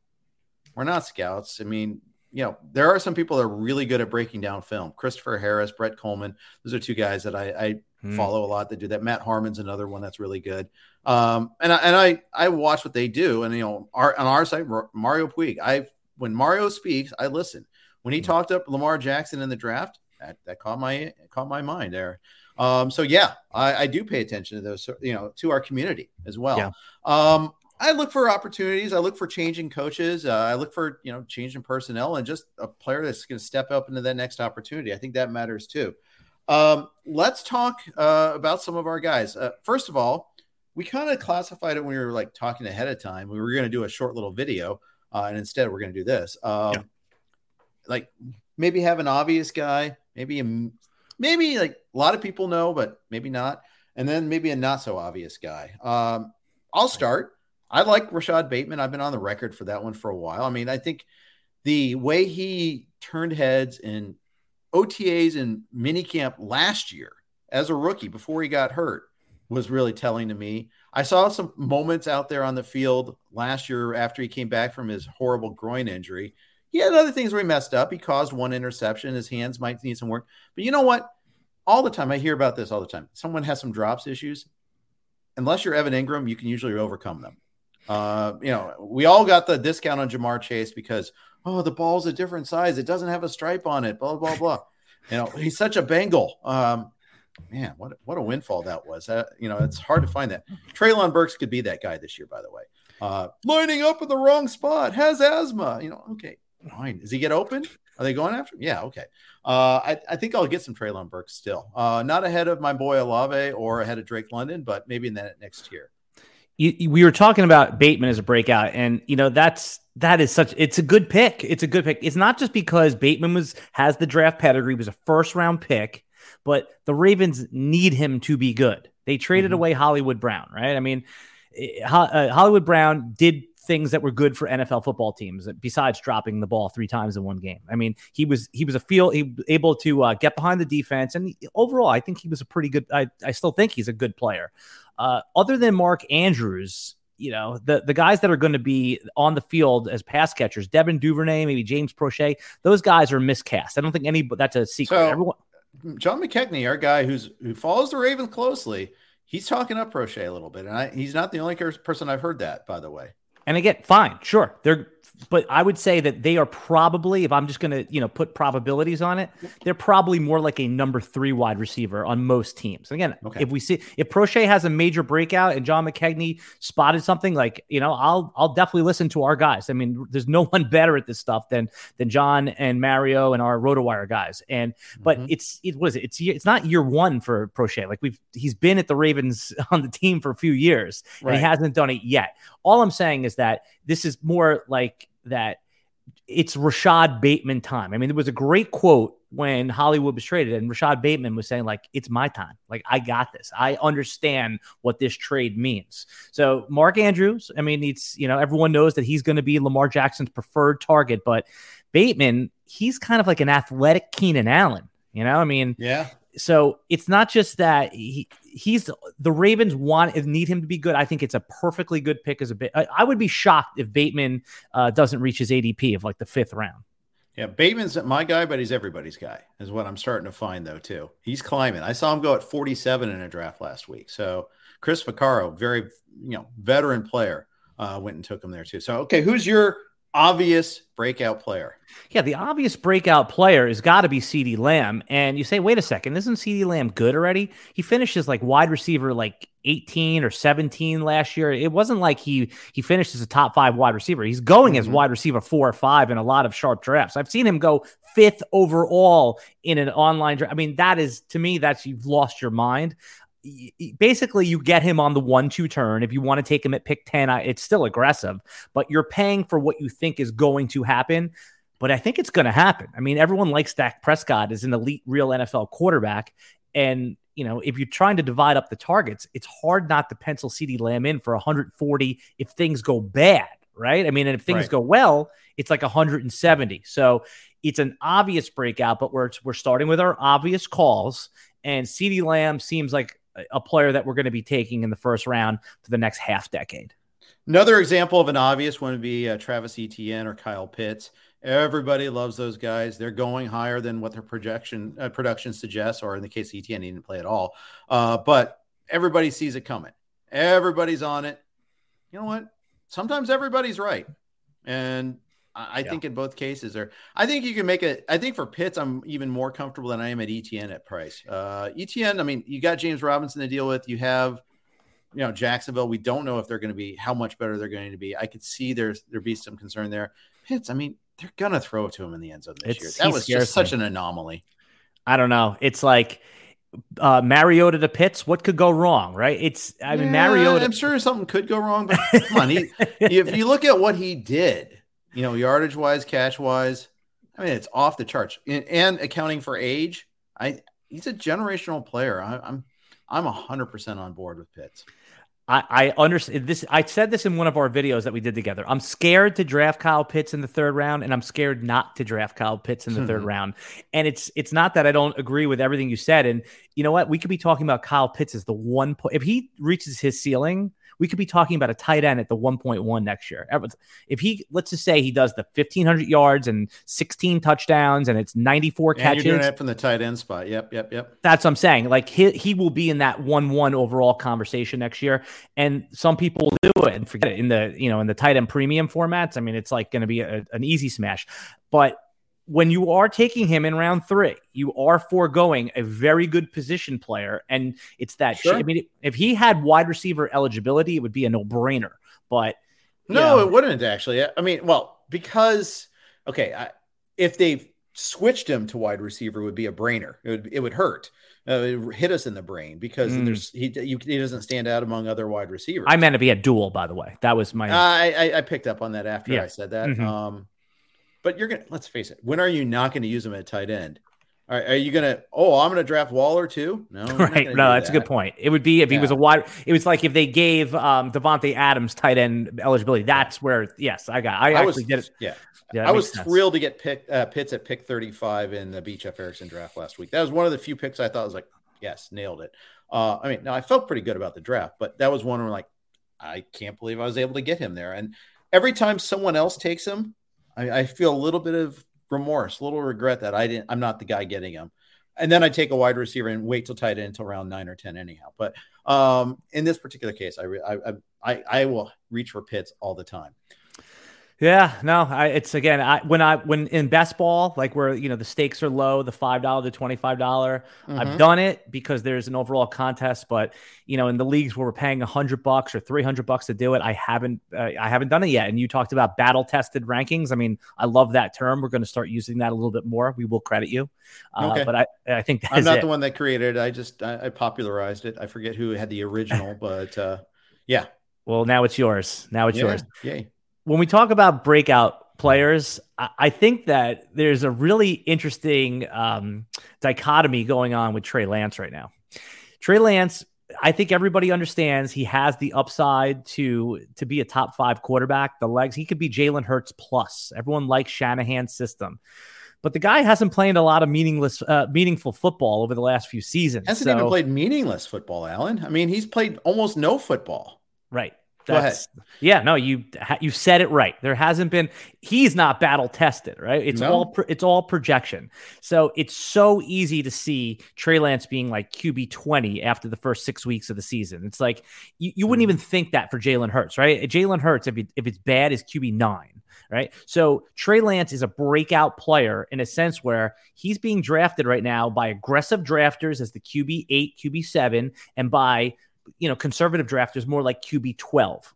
We're not scouts. I mean, you know, there are some people that are really good at breaking down film. Christopher Harris, Brett Coleman. Those are two guys that I, I hmm. follow a lot that do that. Matt Harmon's another one that's really good. Um, and I, and I, I watch what they do. And, you know, our, on our side, Mario Puig, I've, when Mario speaks, I listen. When he hmm. talked up Lamar Jackson in the draft, that, that caught my, caught my mind there. Um, so yeah, I, I do pay attention to those, you know, to our community as well. Yeah. Um, I look for opportunities. I look for changing coaches. Uh, I look for, you know, changing personnel and just a player that's going to step up into that next opportunity. I think that matters too. Um, let's talk uh, about some of our guys. Uh, first of all, we kind of classified it when we were like talking ahead of time. We were going to do a short little video uh, and instead we're going to do this. Um, yeah. Like maybe have an obvious guy, maybe a, maybe like a lot of people know, but maybe not. And then maybe a not so obvious guy. Um, I'll start. I like Rashad Bateman. I've been on the record for that one for a while. I mean, I think the way he turned heads in O T As and minicamp last year as a rookie before he got hurt was really telling to me. I saw some moments out there on the field last year after he came back from his horrible groin injury. He had other things where he messed up. He caused one interception. His hands might need some work. But you know what? All the time, I hear about this all the time. Someone has some drops issues. Unless you're Evan Ingram, you can usually overcome them. Uh, you know, we all got the discount on Jamar Chase because, oh, the ball's a different size. It doesn't have a stripe on it, blah, blah, blah. You know, he's such a Bengal. Um, man, what, what a windfall that was. Uh, you know, it's hard to find that. Treylon Burks could be that guy this year, by the way. Uh, lining up in the wrong spot, has asthma. You know, okay, fine. Does he get open? Are they going after him? Yeah, okay. Uh, I, I think I'll get some Treylon Burks still. Uh, not ahead of my boy Olave or ahead of Drake London, but maybe in that next tier. You, we were talking about Bateman as a breakout, and you know that's that is such. It's a good pick. It's a good pick. It's not just because Bateman was has the draft pedigree, was a first round pick, but the Ravens need him to be good. They traded mm-hmm. away Hollywood Brown, right? I mean, it, uh, Hollywood Brown did things that were good for N F L football teams besides dropping the ball three times in one game. I mean, he was he was a field he was able to uh, get behind the defense, and overall, I think he was a pretty good. I I still think he's a good player. Uh, other than Mark Andrews, you know, the, the guys that are going to be on the field as pass catchers, Devin Duvernay, maybe James Prochet, those guys are miscast. I don't think any, that's a secret. So, Everyone, John McKechnie, our guy who's who follows the Ravens closely, he's talking up Prochet a little bit. And I, he's not the only person I've heard that, by the way. And again, fine, sure. They're, but I would say that they are probably, if I'm just going to, you know, put probabilities on it, they're probably more like a number three wide receiver on most teams. And again, okay. if we see if Prochet has a major breakout and John McKechnie spotted something, like, you know, I'll I'll definitely listen to our guys. I mean, there's no one better at this stuff than than John and Mario and our RotoWire guys. And mm-hmm. but it's it was it? it's it's not year one for Prochet. Like we've he's been at the Ravens on the team for a few years and right. he hasn't done it yet. All I'm saying is that this is more like that it's Rashad Bateman time. I mean, there was a great quote when Hollywood was traded and Rashad Bateman was saying, like, it's my time. Like, I got this. I understand what this trade means. So Mark Andrews, I mean, it's, you know, everyone knows that he's going to be Lamar Jackson's preferred target, but Bateman, he's kind of like an athletic Keenan Allen, you know, I mean, yeah. So it's not just that he, he's the Ravens want need him to be good. I think it's a perfectly good pick as a bit. I, I would be shocked if Bateman uh, doesn't reach his A D P of like the fifth round. Yeah. Bateman's my guy, but he's everybody's guy is what I'm starting to find though, too. He's climbing. I saw him go at forty-seven in a draft last week. So Chris Vaccaro, very, you know, veteran player uh, went and took him there too. So, okay. Who's your obvious breakout player? Yeah, the obvious breakout player has got to be CeeDee Lamb. And you say, wait a second, isn't CeeDee Lamb good already? He finishes like wide receiver like eighteen or seventeen last year. It wasn't like he he finished as a top five wide receiver. He's going mm-hmm. as wide receiver four or five in a lot of sharp drafts. I've seen him go fifth overall in an online draft. I mean, that is, to me, that's you've lost your mind. Basically, you get him on the one two turn. If you want to take him at pick ten, it's still aggressive, but you're paying for what you think is going to happen. But I think it's going to happen. I mean, everyone likes Dak Prescott as an elite real N F L quarterback. And, you know, if you're trying to divide up the targets, it's hard not to pencil CeeDee Lamb in for one hundred forty if things go bad, right? I mean, and if things right. go well, it's like one hundred seventy. So it's an obvious breakout, but we're, we're starting with our obvious calls. And CeeDee Lamb seems like a player that we're going to be taking in the first round for the next half decade. Another example of an obvious one would be uh, Travis Etienne or Kyle Pitts. Everybody loves those guys. They're going higher than what their projection uh, production suggests, or in the case of Etienne, he didn't play at all. Uh, but everybody sees it coming. Everybody's on it. You know what? Sometimes everybody's right. And I, I yeah. think in both cases, or I think you can make a, I think for Pitts, I'm even more comfortable than I am at Etienne at price. Uh, Etienne, I mean, you got James Robinson to deal with. You have, you know, Jacksonville. We don't know if they're going to be, how much better they're going to be. I could see there's, there'd be some concern there. Pitts, I mean, they're going to throw it to him in the end zone this it's, year. That was just such an anomaly. I don't know. It's like uh, Mariota to Pitts. What could go wrong, right? It's, I mean, yeah, Mariota. I'm sure something could go wrong, but come on. He, if you look at what he did, you know, yardage-wise, catch-wise, I mean, it's off the charts. And, and accounting for age, I he's a generational player. I, I'm I'm one hundred percent on board with Pitts. I, I understand this. I said this in one of our videos that we did together. I'm scared to draft Kyle Pitts in the third round, and I'm scared not to draft Kyle Pitts in the third round. And it's it's not that I don't agree with everything you said. And you know what? We could be talking about Kyle Pitts as the one point. If he reaches his ceiling, we could be talking about a tight end at the one point one next year. If he, let's just say he does the fifteen hundred yards and sixteen touchdowns and it's ninety-four and catches. You're doing it from the tight end spot. Yep, yep, yep. That's what I'm saying. Like he, he will be in that one one overall conversation next year. And some people will do it and forget it in the, you know, in the tight end premium formats. I mean, it's like going to be a, an easy smash, but when you are taking him in round three, you are foregoing a very good position player. And it's that sure. shit. I mean, if he had wide receiver eligibility, it would be a no-brainer. But no, know. it wouldn't actually. I mean, well, because, okay, I, if they switched him to wide receiver, it would be a brainer. It would, it would hurt. Uh, it would hit us in the brain because mm. there's he you, he doesn't stand out among other wide receivers. I meant to be a duel, by the way. That was my. I, I, I picked up on that after yeah. I said that. Mm-hmm. Um, But you're going to, let's face it, when are you not going to use him at tight end? All right, are you going to, oh, I'm going to draft Waller too? No. Right. No, that's that. a good point. It would be if yeah. he was a wide, it was like if they gave um, Davante Adams tight end eligibility. That's where, yes, I got, I, I actually was, did it. Yeah. yeah I was sense. thrilled to get pick, uh, Pitts at pick thirty-five in the Beach F. Erickson draft last week. That was one of the few picks I thought was like, yes, nailed it. Uh, I mean, now I felt pretty good about the draft, but that was one where like, I can't believe I was able to get him there. And every time someone else takes him, I feel a little bit of remorse, a little regret that I didn't, I'm not the guy getting him. And then I take a wide receiver and wait till tight end until round nine or ten anyhow. But um, in this particular case, I, I, I, I will reach for Pitts all the time. Yeah, no, I, it's again, I, when I, when in best ball, like where, you know, the stakes are low, the five dollars to twenty-five dollars, mm-hmm. I've done it because there's an overall contest, but you know, in the leagues where we're paying a hundred bucks or three hundred bucks to do it, I haven't, uh, I haven't done it yet. And you talked about battle tested rankings. I mean, I love that term. We're going to start using that a little bit more. We will credit you. Uh, okay. But I, I think that's I'm not it. the one that created it. I just, I, I popularized it. I forget who had the original, but uh, yeah. Well, now it's yours. Now it's yeah. yours. Yay. When we talk about breakout players, I think that there's a really interesting um, dichotomy going on with Trey Lance right now. Trey Lance, I think everybody understands he has the upside to to be a top five quarterback, the legs. He could be Jalen Hurts plus. Everyone likes Shanahan's system. But the guy hasn't played a lot of meaningless, uh, meaningful football over the last few seasons. Hasn't so. even played meaningless football, Alan. I mean, he's played almost no football. Right. That's, yeah, no, you you said it right. There hasn't been. He's not battle tested, right? It's no. all it's all projection. So it's so easy to see Trey Lance being like Q B twenty after the first six weeks of the season. It's like you, you wouldn't even think that for Jalen Hurts, right? Jalen Hurts, if it, if it's bad, is Q B nine, right? So Trey Lance is a breakout player in a sense where he's being drafted right now by aggressive drafters as the Q B eight, Q B seven, and by you know, conservative drafters more like Q B twelve.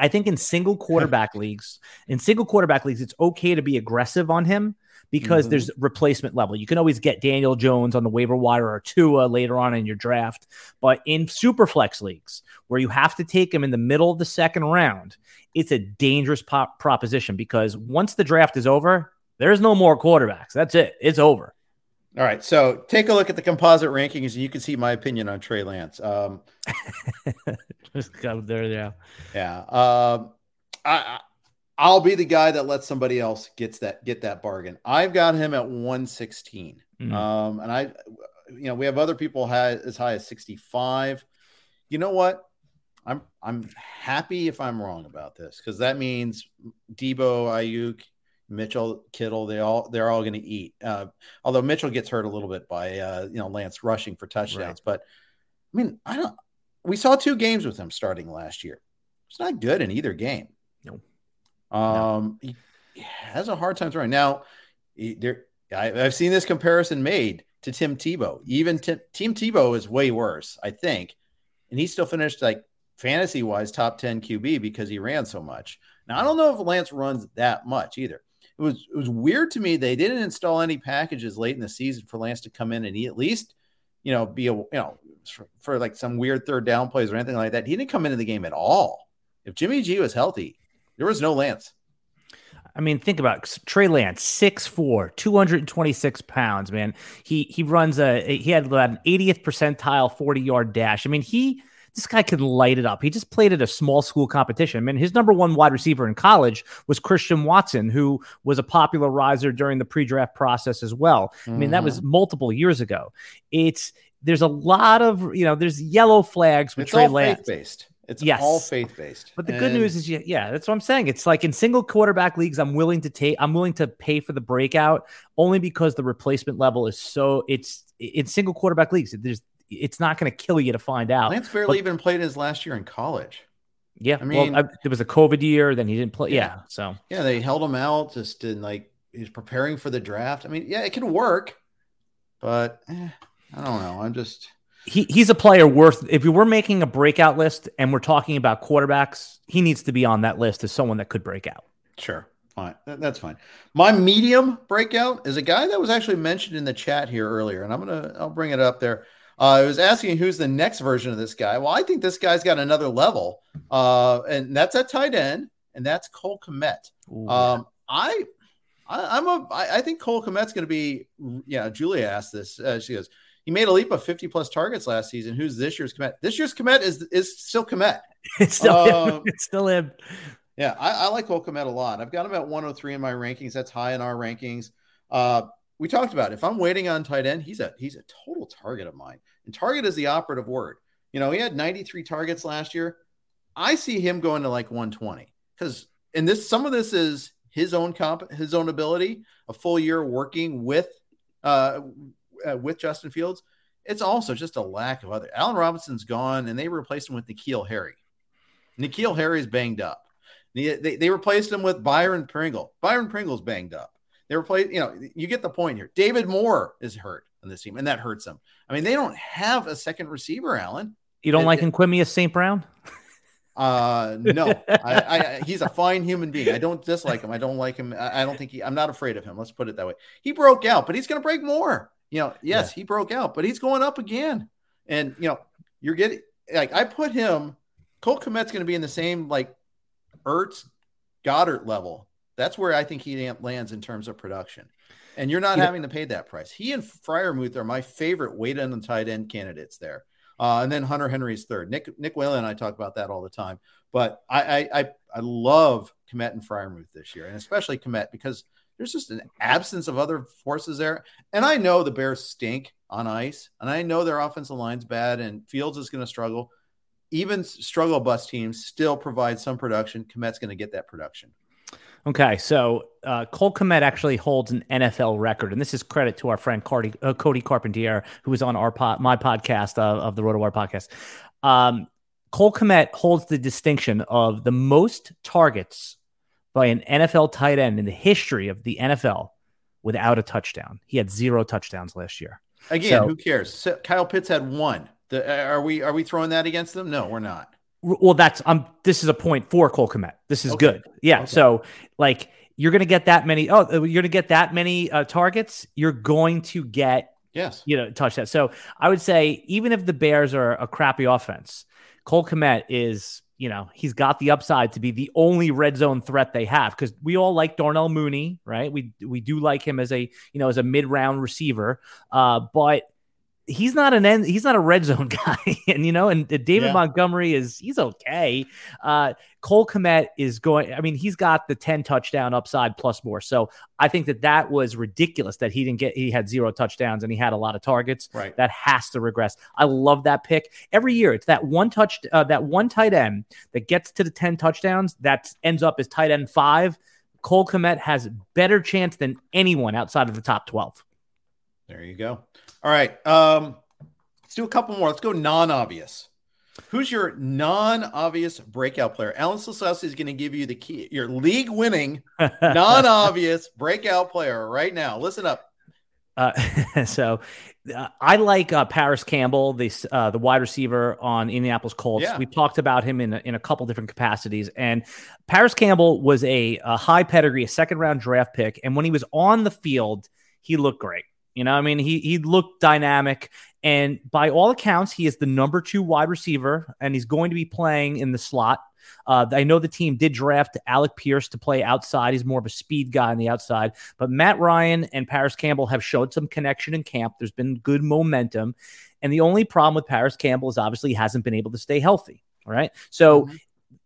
I think in single quarterback leagues, in single quarterback leagues, it's okay to be aggressive on him because mm-hmm. there's replacement level. You can always get Daniel Jones on the waiver wire or Tua later on in your draft. But in super flex leagues where you have to take him in the middle of the second round, it's a dangerous pop proposition because once the draft is over, there's no more quarterbacks. That's it. It's over. All right, so take a look at the composite rankings, and you can see my opinion on Trey Lance. Um, Just go there, yeah, yeah. Um, I, I'll be the guy that lets somebody else gets that get that bargain. I've got him at one sixteen, mm-hmm. um, and I, you know, we have other people high, as high as sixty-five. You know what? I'm I'm happy if I'm wrong about this, because that means Debo, Ayuk, Mitchell, Kittle, they all they're all going to eat. Uh, although Mitchell gets hurt a little bit by uh, you know Lance rushing for touchdowns, right. But I mean I don't. We saw two games with him starting last year. It's not good in either game. No. Um, no. He has a hard time throwing. Now, he, there, I, I've seen this comparison made to Tim Tebow. Even Tim, Tim Tebow is way worse, I think. And he still finished, like, fantasy-wise, top ten Q B because he ran so much. Now, I don't know if Lance runs that much either. It was it was weird to me. They didn't install any packages late in the season for Lance to come in and he at least, you know, be a, you know, for, for like some weird third down plays or anything like that. He didn't come into the game at all. If Jimmy G was healthy, there was no Lance. I mean, think about it. Trey Lance, six foot four, two hundred twenty-six pounds, man. He he runs a, he had about an eightieth percentile forty yard dash. I mean, he, this guy can light it up. He just played at a small school competition. I mean, his number one wide receiver in college was Christian Watson, who was a popularizer during the pre-draft process as well. Mm-hmm. I mean, that was multiple years ago. It's, there's a lot of, you know, there's yellow flags with it's Trey Lance. It's all faith-based. It's yes. all faith-based. But the and... good news is, yeah, that's what I'm saying. It's like in single quarterback leagues, I'm willing to take, I'm willing to pay for the breakout only because the replacement level is so, it's in single quarterback leagues. There's, it's not going to kill you to find out. Lance barely but, even played his last year in college. Yeah. I mean, well, I, there was a COVID year, then he didn't play. Yeah. yeah. So yeah, they held him out just in like, he's preparing for the draft. I mean, yeah, it can work, but eh, I don't know. I'm just, He he's a player worth, if you were making a breakout list and we're talking about quarterbacks, he needs to be on that list as someone that could break out. Sure. Fine. That's fine. My medium breakout is a guy that was actually mentioned in the chat here earlier, and I'm going to, I'll bring it up there. Uh, I was asking who's the next version of this guy. Well, I think this guy's got another level, uh, and that's at tight end, and that's Cole Kmet. Ooh, um, I, I, I'm a, I, I think Cole Kmet's going to be, yeah, Julia asked this. Uh, she goes, he made a leap of fifty plus targets last season. Who's this year's Kmet? This year's Kmet is is still Kmet. It's still um, him. It's still him. Yeah, I, I like Cole Kmet a lot. I've got him at one oh three in my rankings. That's high in our rankings. Uh, we talked about it. If I'm waiting on tight end, he's a he's a total target of mine. And target is the operative word. You know, he had ninety-three targets last year. I see him going to like one twenty because and this some of this is his own comp his own ability. A full year working with. Uh, Uh, with Justin Fields, it's also just a lack of other. Allen Robinson's gone, and they replaced him with N'Keal Harry. N'Keal Harry's banged up. They, they, they replaced him with Byron Pringle. Byron Pringle's banged up. They replaced, you know, you get the point here. David Moore is hurt on this team, and that hurts them. I mean, they don't have a second receiver, Allen. You don't it, like Inquimia Saint Brown? Uh, no. I, I, he's a fine human being. I don't dislike him. I don't like him. I, I don't think he, I'm not afraid of him. Let's put it that way. He broke out, but he's going to break more. You know, yes, yeah. he broke out, but he's going up again. And, you know, you're getting – like, I put him – Cole Kmet's going to be in the same, like, Ertz, Goddard level. That's where I think he lands in terms of production. And you're not yeah. having to pay that price. He and Freiermuth are my favorite weight-end and tight-end candidates there. Uh, and then Hunter Henry's third. Nick Nick Whalen and I talk about that all the time. But I I, I, I love Kmet and Freiermuth this year, and especially Kmet because – there's just an absence of other forces there. And I know the Bears stink on ice, and I know their offensive line's bad, and Fields is going to struggle. Even struggle bus teams still provide some production. Kmet's going to get that production. Okay, so uh, Cole Kmet actually holds an N F L record, and this is credit to our friend Cardi, uh, Cody Carpentier, who was on our pod, my podcast uh, of the RotoWire podcast. Um, Cole Kmet holds the distinction of the most targets by an N F L tight end in the history of the N F L without a touchdown. He had zero touchdowns last year. Again, so, who cares? So Kyle Pitts had one. The, are we are we throwing that against them? No, we're not. Well, that's um. This is a point for Cole Kmet. This is okay. good. Yeah. Okay. So like you're going to get that many. Oh, you're going to get that many uh, targets. You're going to get yes. You know, touchdowns. So I would say even if the Bears are a crappy offense, Cole Kmet is. You know, he's got the upside to be the only red zone threat they have because we all like Darnell Mooney, right? We we do like him as a, you know, as a mid-round receiver. Uh, but he's not an end, he's not a red zone guy. And, you know, and David yeah. Montgomery is, he's okay. Uh, Cole Kmet is going, I mean, he's got the ten touchdown upside plus more. So I think that that was ridiculous that he didn't get, he had zero touchdowns and he had a lot of targets. Right. That has to regress. I love that pick every year. It's that one touch, uh, that one tight end that gets to the ten touchdowns that ends up as tight end five. Cole Kmet has better chance than anyone outside of the top twelve. There you go. All right. Um, let's do a couple more. Let's go non-obvious. Who's your non-obvious breakout player? Alan Silsowski is going to give you the key, your league-winning, non-obvious breakout player right now. Listen up. Uh, so uh, I like uh, Paris Campbell, this, uh, the wide receiver on Indianapolis Colts. Yeah. We talked about him in a, in a couple different capacities. And Paris Campbell was a, a high pedigree, a second-round draft pick. And when he was on the field, he looked great. You know, I mean, he he looked dynamic, and by all accounts, he is the number two wide receiver, and he's going to be playing in the slot. Uh, I know the team did draft Alec Pierce to play outside. He's more of a speed guy on the outside, but Matt Ryan and Paris Campbell have showed some connection in camp. There's been good momentum, and the only problem with Paris Campbell is obviously he hasn't been able to stay healthy, all right? So mm-hmm.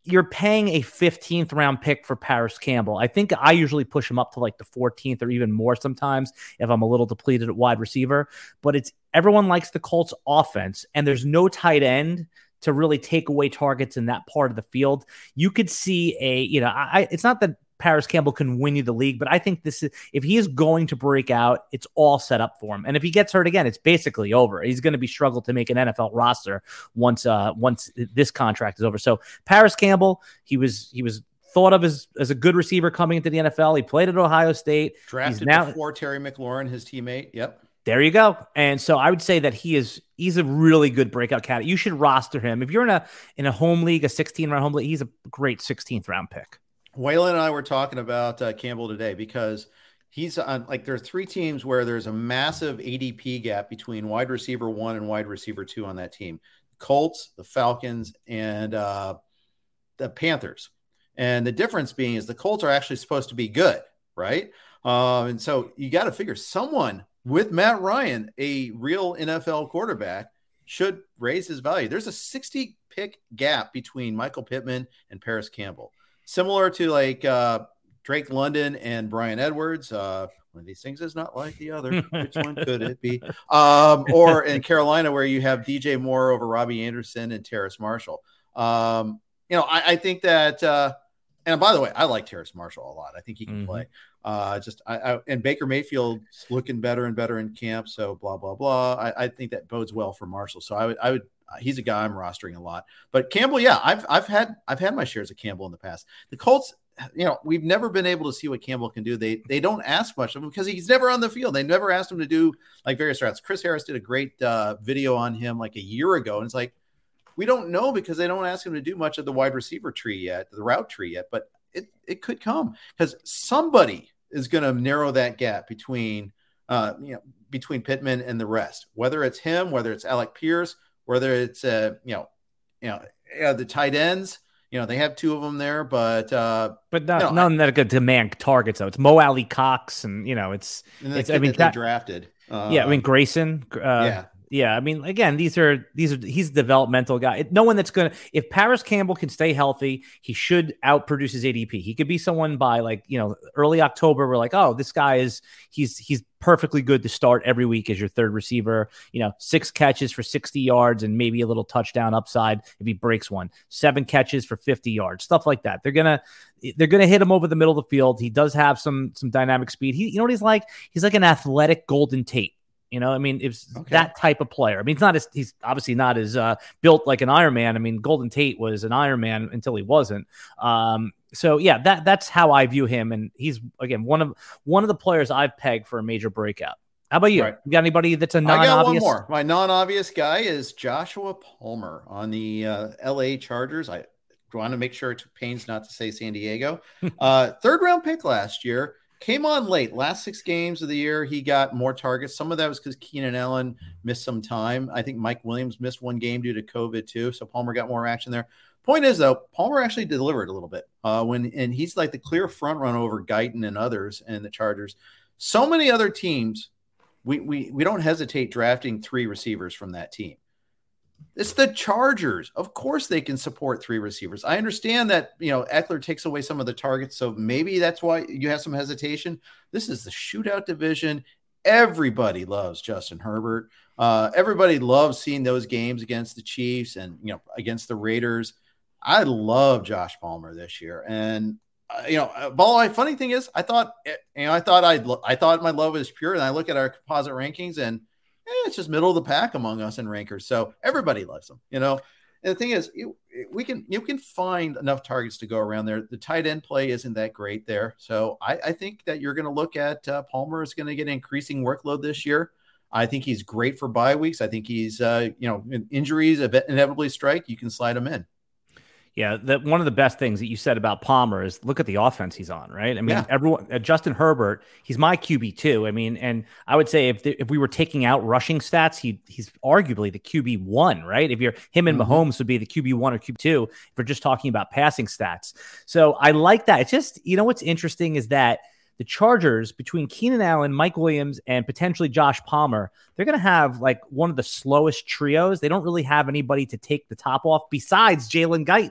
you're paying a fifteenth round pick for Paris Campbell. I think I usually push him up to like the fourteenth or even more sometimes if I'm a little depleted at wide receiver, but it's everyone likes the Colts offense and there's no tight end to really take away targets in that part of the field. You could see a, you know, I, it's not that Paris Campbell can win you the league, but I think this is, if he is going to break out, it's all set up for him. And if he gets hurt again, it's basically over. He's going to be struggled to make an N F L roster once, uh, once this contract is over. So Paris Campbell, he was, he was thought of as, as a good receiver coming into the N F L. He played at Ohio State. Drafted now, before Terry McLaurin, his teammate. Yep. There you go. And so I would say that he is, he's a really good breakout cat. You should roster him. If you're in a, in a home league, a sixteen round home league, he's a great sixteenth round pick. Waylon and I were talking about uh, Campbell today because he's on, like, there are three teams where there's a massive A D P gap between wide receiver one and wide receiver two on that team. The Colts, the Falcons, and uh, the Panthers. And the difference being is the Colts are actually supposed to be good, right? Um, and so you got to figure someone with Matt Ryan, a real N F L quarterback, should raise his value. There's a sixty-pick gap between Michael Pittman and Paris Campbell. Similar to like uh, Drake London and Brian Edwards. Uh, one of these things is not like the other. Which one could it be? Um, or in Carolina where you have D J Moore over Robbie Anderson and Terrace Marshall. Um, you know, I, I think that uh, – and by the way, I like Terrace Marshall a lot. I think he can mm-hmm. play. Uh, just I, I, and Baker Mayfield's looking better and better in camp, so blah, blah, blah. I, I think that bodes well for Marshall. So I would, I would – he's a guy I'm rostering a lot, but Campbell, yeah, I've I've had I've had my shares of Campbell in the past. The Colts, you know, we've never been able to see what Campbell can do. They they don't ask much of him because he's never on the field. They never asked him to do like various routes. Chris Harris did a great uh, video on him like a year ago, and it's like we don't know because they don't ask him to do much of the wide receiver tree yet, the route tree yet. But it it could come because somebody is going to narrow that gap between uh, you know between Pittman and the rest, whether it's him, whether it's Alec Pierce. Whether it's uh, you know, you know, uh, the tight ends, you know, they have two of them there, but uh, but not, you know, none I, that are going to demand targets though. It's Mo Alley Cox, and you know, it's, it's I mean, that, they drafted. Uh, yeah, I mean Grayson. Uh, yeah, yeah. I mean, again, these are these are he's a developmental guy. No one that's going to if Paris Campbell can stay healthy, he should outproduce his A D P. He could be someone by like you know early October. We're like, oh, this guy is he's he's. perfectly good to start every week as your third receiver, you know, six catches for sixty yards and maybe a little touchdown upside. If he breaks one, seven catches for fifty yards, stuff like that. They're going to, they're going to hit him over the middle of the field. He does have some, some dynamic speed. He, you know what he's like? He's like an athletic Golden Tate. You know, I mean, it's okay. That type of player. I mean, it's not as he's obviously not as uh, built like an Iron Man. I mean, Golden Tate was an Iron Man until he wasn't. Um, so yeah, that that's how I view him, and he's again one of one of the players I've pegged for a major breakout. How about you? Right. You got anybody that's a non-obvious? I got one more. My non-obvious guy is Joshua Palmer on the uh, L A Chargers. I want to make sure I took pains not to say San Diego. uh, third round pick last year. Came on late. Last six games of the year, he got more targets. Some of that was because Keenan Allen missed some time. I think Mike Williams missed one game due to COVID too, so Palmer got more action there. Point is, though, Palmer actually delivered a little bit. Uh, when and he's like the clear front run over Guyton and others and the Chargers. So many other teams We we we don't hesitate drafting three receivers from that team. It's the Chargers. Of course they can support three receivers. I understand that, you know, Eckler takes away some of the targets, so maybe that's why you have some hesitation. This is the shootout division. Everybody loves Justin Herbert. Uh, everybody loves seeing those games against the Chiefs and, you know, against the Raiders. I love Josh Palmer this year. And, uh, you know, the funny thing is, I thought, you know, I thought I'd, lo- I thought my love is pure. And I look at our composite rankings and eh, it's just middle of the pack among us in rankers. So everybody loves him, you know? And the thing is, it, it, we can, you can find enough targets to go around there. The tight end play isn't that great there. So I, I think that you're going to look at uh, Palmer is going to get an increasing workload this year. I think he's great for bye weeks. I think he's, uh, you know, injuries inevitably strike. You can slide him in. Yeah, that one of the best things that you said about Palmer is look at the offense he's on, right? I mean, yeah. everyone, uh, Justin Herbert, he's my Q B two. I mean, and I would say if the, if we were taking out rushing stats, he he's arguably the Q B one, right? If you're him and mm-hmm. Mahomes would be the Q B one or Q B two if we're just talking about passing stats. So I like that. It's just, you know, what's interesting is that the Chargers, between Keenan Allen, Mike Williams, and potentially Josh Palmer, they're going to have like one of the slowest trios. They don't really have anybody to take the top off besides Jalen Guyton.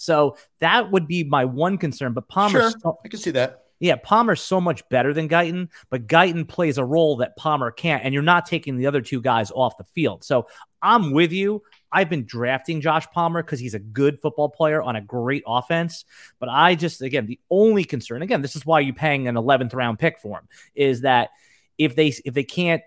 So that would be my one concern. But Palmer, sure, so, I can see that. Yeah, Palmer's so much better than Guyton, but Guyton plays a role that Palmer can't, and you're not taking the other two guys off the field. So I'm with you. I've been drafting Josh Palmer because he's a good football player on a great offense. But I just, again, the only concern, again, this is why you're paying an eleventh round pick for him, is that if they if they can't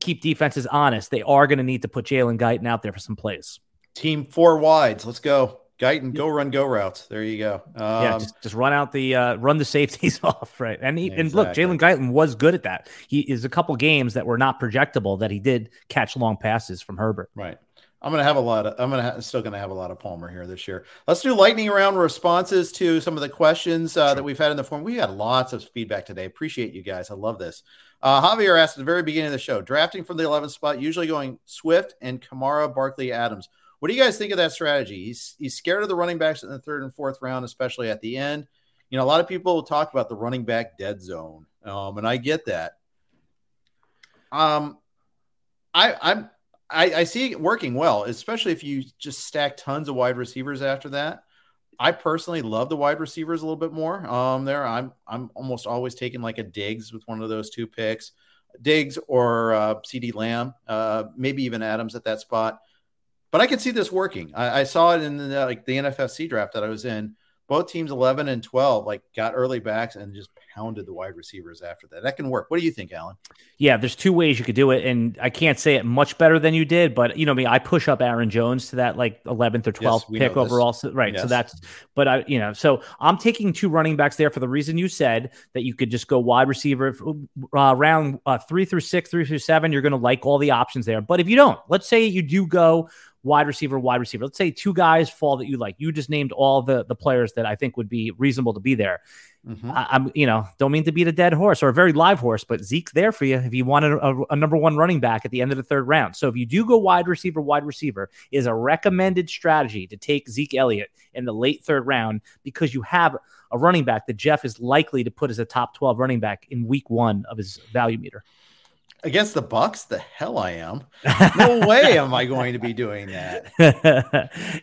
keep defenses honest, they are going to need to put Jalen Guyton out there for some plays. Team four wides. Let's go. Guyton, go run, go routes. There you go. Um, yeah, just, just run out the uh, run the safeties off, right? And he, exactly. and look, Jalen Guyton was good at that. He is a couple games that were not projectable that he did catch long passes from Herbert. Right. I'm gonna have a lot of. I'm gonna ha- still gonna have a lot of Palmer here this year. Let's do lightning round responses to some of the questions uh, sure. that we've had in the forum. We had lots of feedback today. Appreciate you guys. I love this. Uh, Javier asked at the very beginning of the show, drafting from the eleventh spot, usually going Swift and Kamara, Barkley, Adams. What do you guys think of that strategy? He's he's scared of the running backs in the third and fourth round, especially at the end. You know, a lot of people talk about the running back dead zone, um, and I get that. Um, I I'm. I, I see it working well, especially if you just stack tons of wide receivers after that. I personally love the wide receivers a little bit more. Um, there, I'm I'm almost always taking like a Diggs with one of those two picks, Diggs or uh, C D Lamb, uh, maybe even Adams at that spot. But I can see this working. I, I saw it in the, like the N F F C draft that I was in. Both teams eleven and twelve like got early backs and just pounded the wide receivers after that. That can work. What do you think, Alan? Yeah, there's two ways you could do it, and I can't say it much better than you did, but you know me, I push up Aaron Jones to that like eleventh or twelfth yes, pick overall, so, right? Yes. So that's, but I, you know, so I'm taking two running backs there for the reason you said that you could just go wide receiver uh, round uh, three through six, three through seven. You're going to like all the options there, but if you don't, let's say you do go wide receiver, wide receiver. Let's say two guys fall that you like. You just named all the the players that I think would be reasonable to be there. Mm-hmm. I, I'm, you know, don't mean to beat a dead horse or a very live horse, but Zeke's there for you if you want a, a, a number one running back at the end of the third round. So if you do go wide receiver, wide receiver is a recommended strategy to take Zeke Elliott in the late third round because you have a running back that Jeff is likely to put as a top twelve running back in week one of his value meter. Against the Bucks, the hell I am. No way am I going to be doing that.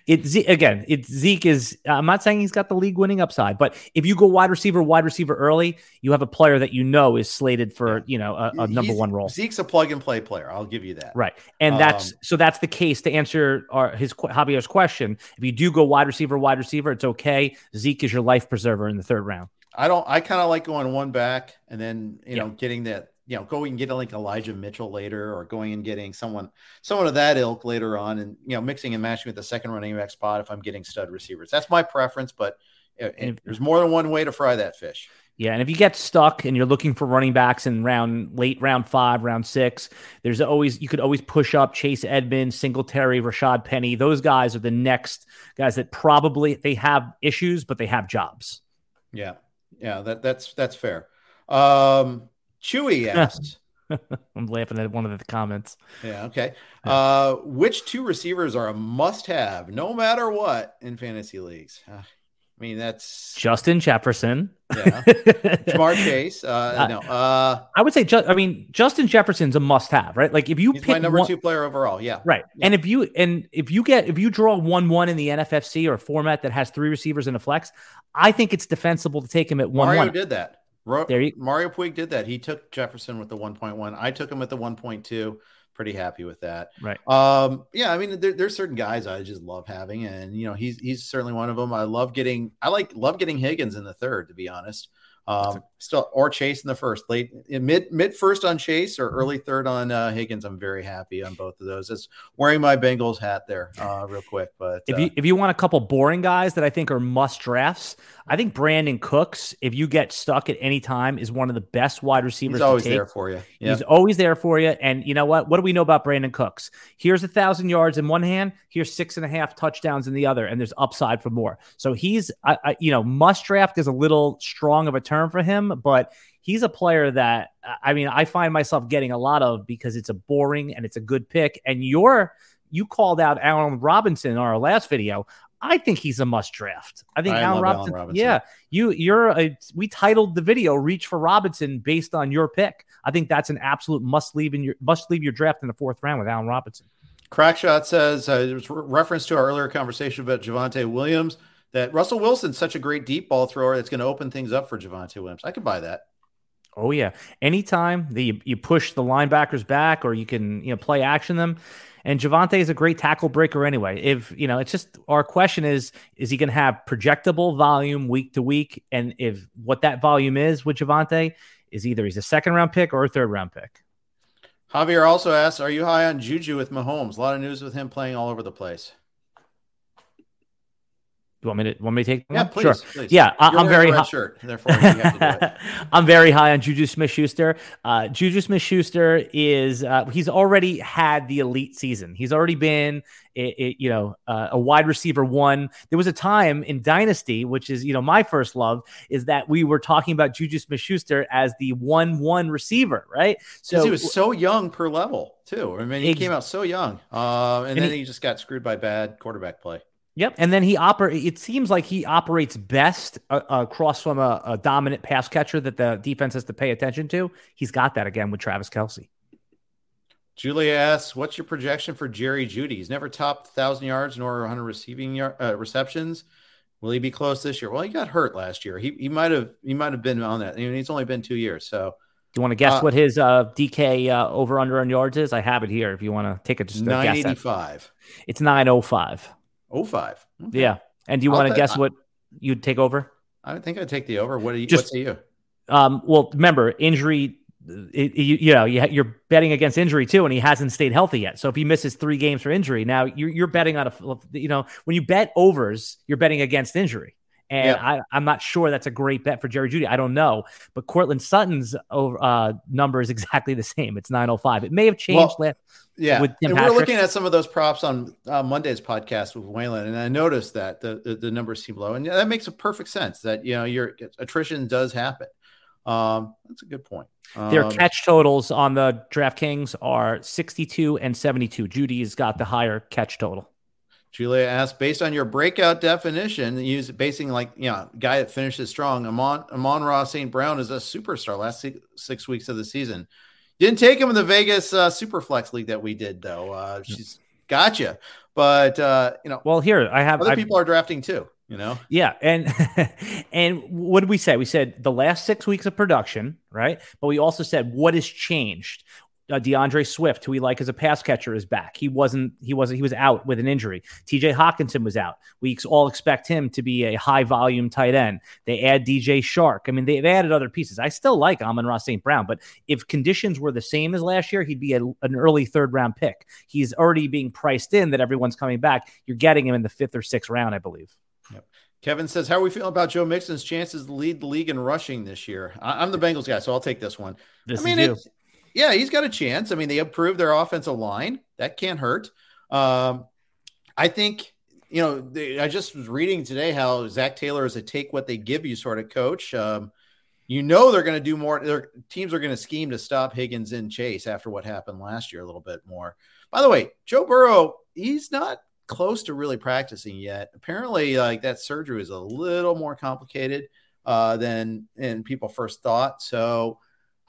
It's again, it's Zeke is, I'm not saying he's got the league winning upside, but if you go wide receiver, wide receiver early, you have a player that you know is slated for, you know, a, a number he's, one role. Zeke's a plug and play player. I'll give you that. Right. And um, that's, so that's the case to answer our, his Javier's question. If you do go wide receiver, wide receiver, it's okay. Zeke is your life preserver in the third round. I don't, I kind of like going one back and then, you yeah. know, getting that, you know, going and getting like Elijah Mitchell later or going and getting someone, someone of that ilk later on and, you know, mixing and matching with the second running back spot if I'm getting stud receivers. That's my preference, but it, it, there's more than one way to fry that fish. Yeah, and if you get stuck and you're looking for running backs in round late round five, round six, there's always you could always push up Chase Edmonds, Singletary, Rashad Penny. Those guys are the next guys that probably they have issues, but they have jobs. Yeah, yeah, that that's that's fair. Um Chewy asked. I'm laughing at one of the comments. Yeah, okay. Uh, which two receivers are a must-have, no matter what, in fantasy leagues? Uh, I mean, that's Justin Jefferson. Yeah. Jamar Chase. Uh, no. Uh, I would say, just, I mean, Justin Jefferson's a must-have, right? Like if you he's pick my number one, two player overall, yeah, right. Yeah. And if you and if you get if you draw one one in the N F F C or a format that has three receivers and a flex, I think it's defensible to take him at one. Mario one. did that. Ro- there you- Mario Puig did that. He took Jefferson with the one point one. I took him at the one point two. Pretty happy with that. Right. Um, yeah, I mean, there, there's certain guys I just love having, and, you know, he's he's certainly one of them. I love getting – I like love getting Higgins in the third, to be honest, um, still or Chase in the first. late Mid-first mid first on Chase or early third on uh, Higgins, I'm very happy on both of those. It's wearing my Bengals hat there uh, real quick. But if you, uh, if you want a couple boring guys that I think are must-drafts, I think Brandon Cooks, if you get stuck at any time, is one of the best wide receivers. He's always to take. there for you. Yeah. He's always there for you. And you know what? What do we know about Brandon Cooks? Here's a thousand yards in one hand. Here's six and a half touchdowns in the other. And there's upside for more. So he's, I, I, you know, must draft is a little strong of a term for him, but he's a player that, I mean, I find myself getting a lot of because it's a boring and it's a good pick. And you're, you called out Allen Robinson in our last video. I think he's a must draft. I think I Allen, Robinson, Allen Robinson. Yeah, you you're a, we titled the video "Reach for Robinson" based on your pick. I think that's an absolute must leave in your must leave your draft in the fourth round with Allen Robinson. Crackshot says uh, it was reference to our earlier conversation about Javonte Williams that Russell Wilson's such a great deep ball thrower that's going to open things up for Javonte Williams. I could buy that. Oh yeah, anytime that you, you push the linebackers back or you can you know play action them. And Javonte is a great tackle breaker anyway. If, you know, it's just our question is, is he going to have projectable volume week to week? And if what that volume is with Javonte is either he's a second round pick or a third round pick. Javier also asks, are you high on Juju with Mahomes? A lot of news with him playing all over the place. You want me to want me to take? That yeah, please, sure. please. Yeah, I, I'm very high. Shirt, therefore, you have to do it. I'm very high on Juju Smith-Schuster. Uh, Juju Smith-Schuster is uh, he's already had the elite season. He's already been it, it, you know uh, a wide receiver one. There was a time in Dynasty, which is you know my first love, is that we were talking about Juju Smith-Schuster as the one one receiver, right? So he was so young per level too. I mean, he ex- came out so young, uh, and, and then he, he just got screwed by bad quarterback play. Yep, and then he oper- It seems like he operates best uh, across from a, a dominant pass catcher that the defense has to pay attention to. He's got that again with Travis Kelce. Julia asks, "What's your projection for Jerry Jeudy? He's never topped one thousand yards nor one hundred receiving yard, uh, receptions. Will he be close this year?" Well, he got hurt last year. He he might have he might have been on that. I mean, it's only been two years. So, do you want to guess uh, what his uh, D K uh, over under on yards is? I have it here. If you want to take a just nine eighty-five, it's nine oh five. Oh five, okay. Yeah. And do you want to guess I, what you'd take over? I think I'd take the over. What do you? Just, what say you? Um, well, remember injury. It, you, you know, you, you're betting against injury too, and he hasn't stayed healthy yet. So if he misses three games for injury, now you're, you're betting on a. You know, when you bet overs, you're betting against injury, and yeah. I, I'm not sure that's a great bet for Jerry Jeudy. I don't know, but Cortland Sutton's over, uh, number is exactly the same. It's nine oh five. It may have changed. Well, last Yeah, and Patrick. We're looking at some of those props on uh, Monday's podcast with Waylon, and I noticed that the, the the numbers seem low, and that makes a perfect sense. That you know your attrition does happen. Um, that's a good point. Um, Their catch totals on the DraftKings are sixty-two and seventy-two. Judy's got the higher catch total. Julia asked, based on your breakout definition, use basing like you know guy that finishes strong. Amon Amon-Ra Saint Brown is a superstar last six, six weeks of the season. Didn't take him in the Vegas uh, Superflex League that we did, though. Uh, she's gotcha, but uh, you know. Well, here I have other I've, people are drafting too. You know. Yeah, and and what did we say? We said the last six weeks of production, right? But we also said what has changed. Uh, DeAndre Swift, who we like as a pass catcher, is back. He wasn't. He wasn't. He was out with an injury. T J Hockenson was out. We all expect him to be a high volume tight end. They add D J Shark. I mean, they, they added other pieces. I still like Amon-Ra Saint Brown, but if conditions were the same as last year, he'd be a, an early third round pick. He's already being priced in that everyone's coming back. You're getting him in the fifth or sixth round, I believe. Yep. Kevin says, how are we feeling about Joe Mixon's chances to lead the league in rushing this year? I, I'm the Bengals guy, so I'll take this one. This I mean, is you. It's, Yeah, he's got a chance. I mean, they improved their offensive line. That can't hurt. Um, I think, you know, they, I just was reading today how Zach Taylor is a take what they give you sort of coach. Um, you know they're going to do more. Their teams are going to scheme to stop Higgins and Chase after what happened last year a little bit more. By the way, Joe Burrow, he's not close to really practicing yet. Apparently, like that surgery was a little more complicated uh, than and people first thought. So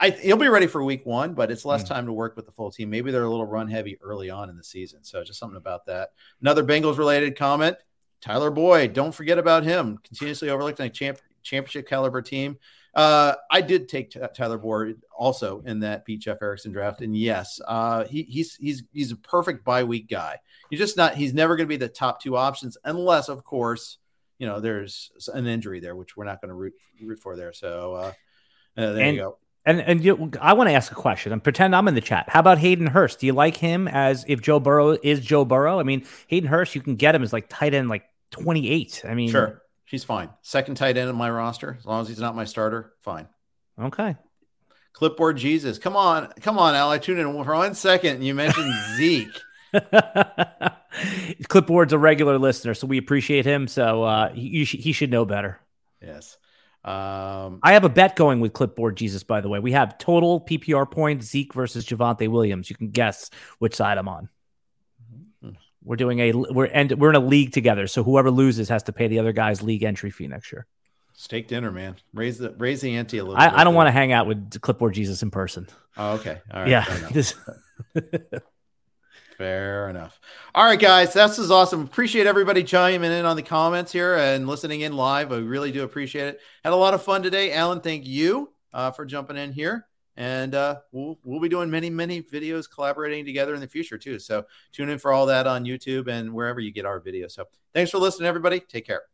I, he'll be ready for week one, but it's less mm. time to work with the full team. Maybe they're a little run heavy early on in the season. So just something about that. Another Bengals related comment, Tyler Boyd. Don't forget about him. Continuously overlooked in a champ, championship caliber team. Uh, I did take t- Tyler Boyd also in that Pete Jeff Erickson draft. And yes, uh, he, he's, he's, he's a perfect bye week guy. He's just not, he's never going to be the top two options unless of course, you know, there's an injury there, which we're not going to root, root for there. So uh, uh there and- you go. And and you, I want to ask a question and pretend I'm in the chat. How about Hayden Hurst? Do you like him as if Joe Burrow is Joe Burrow? I mean, Hayden Hurst, you can get him as like tight end, like twenty-eight. I mean, sure. He's fine. Second tight end in my roster. As long as he's not my starter, fine. Okay. Clipboard Jesus. Come on. Come on, Al. I tuned in for one second and you mentioned Zeke. Clipboard's a regular listener, so we appreciate him. So uh, he, he should know better. Yes. Um, I have a bet going with Clipboard Jesus, by the way. We have total P P R points, Zeke versus Javonte Williams. You can guess which side I'm on. Mm-hmm. We're doing a we're and we're in a league together, so whoever loses has to pay the other guy's league entry fee next year. Steak dinner, man. Raise the raise the ante a little I, bit. I don't want to hang out with Clipboard Jesus in person. Oh, okay. All right. Yeah. Fair enough. All right, guys, this is awesome. Appreciate everybody chiming in on the comments here and listening in live. I really do appreciate it. Had a lot of fun today. Alan, thank you uh, for jumping in here. And uh, we'll, we'll be doing many, many videos collaborating together in the future, too. So tune in for all that on YouTube and wherever you get our video. So thanks for listening, everybody. Take care.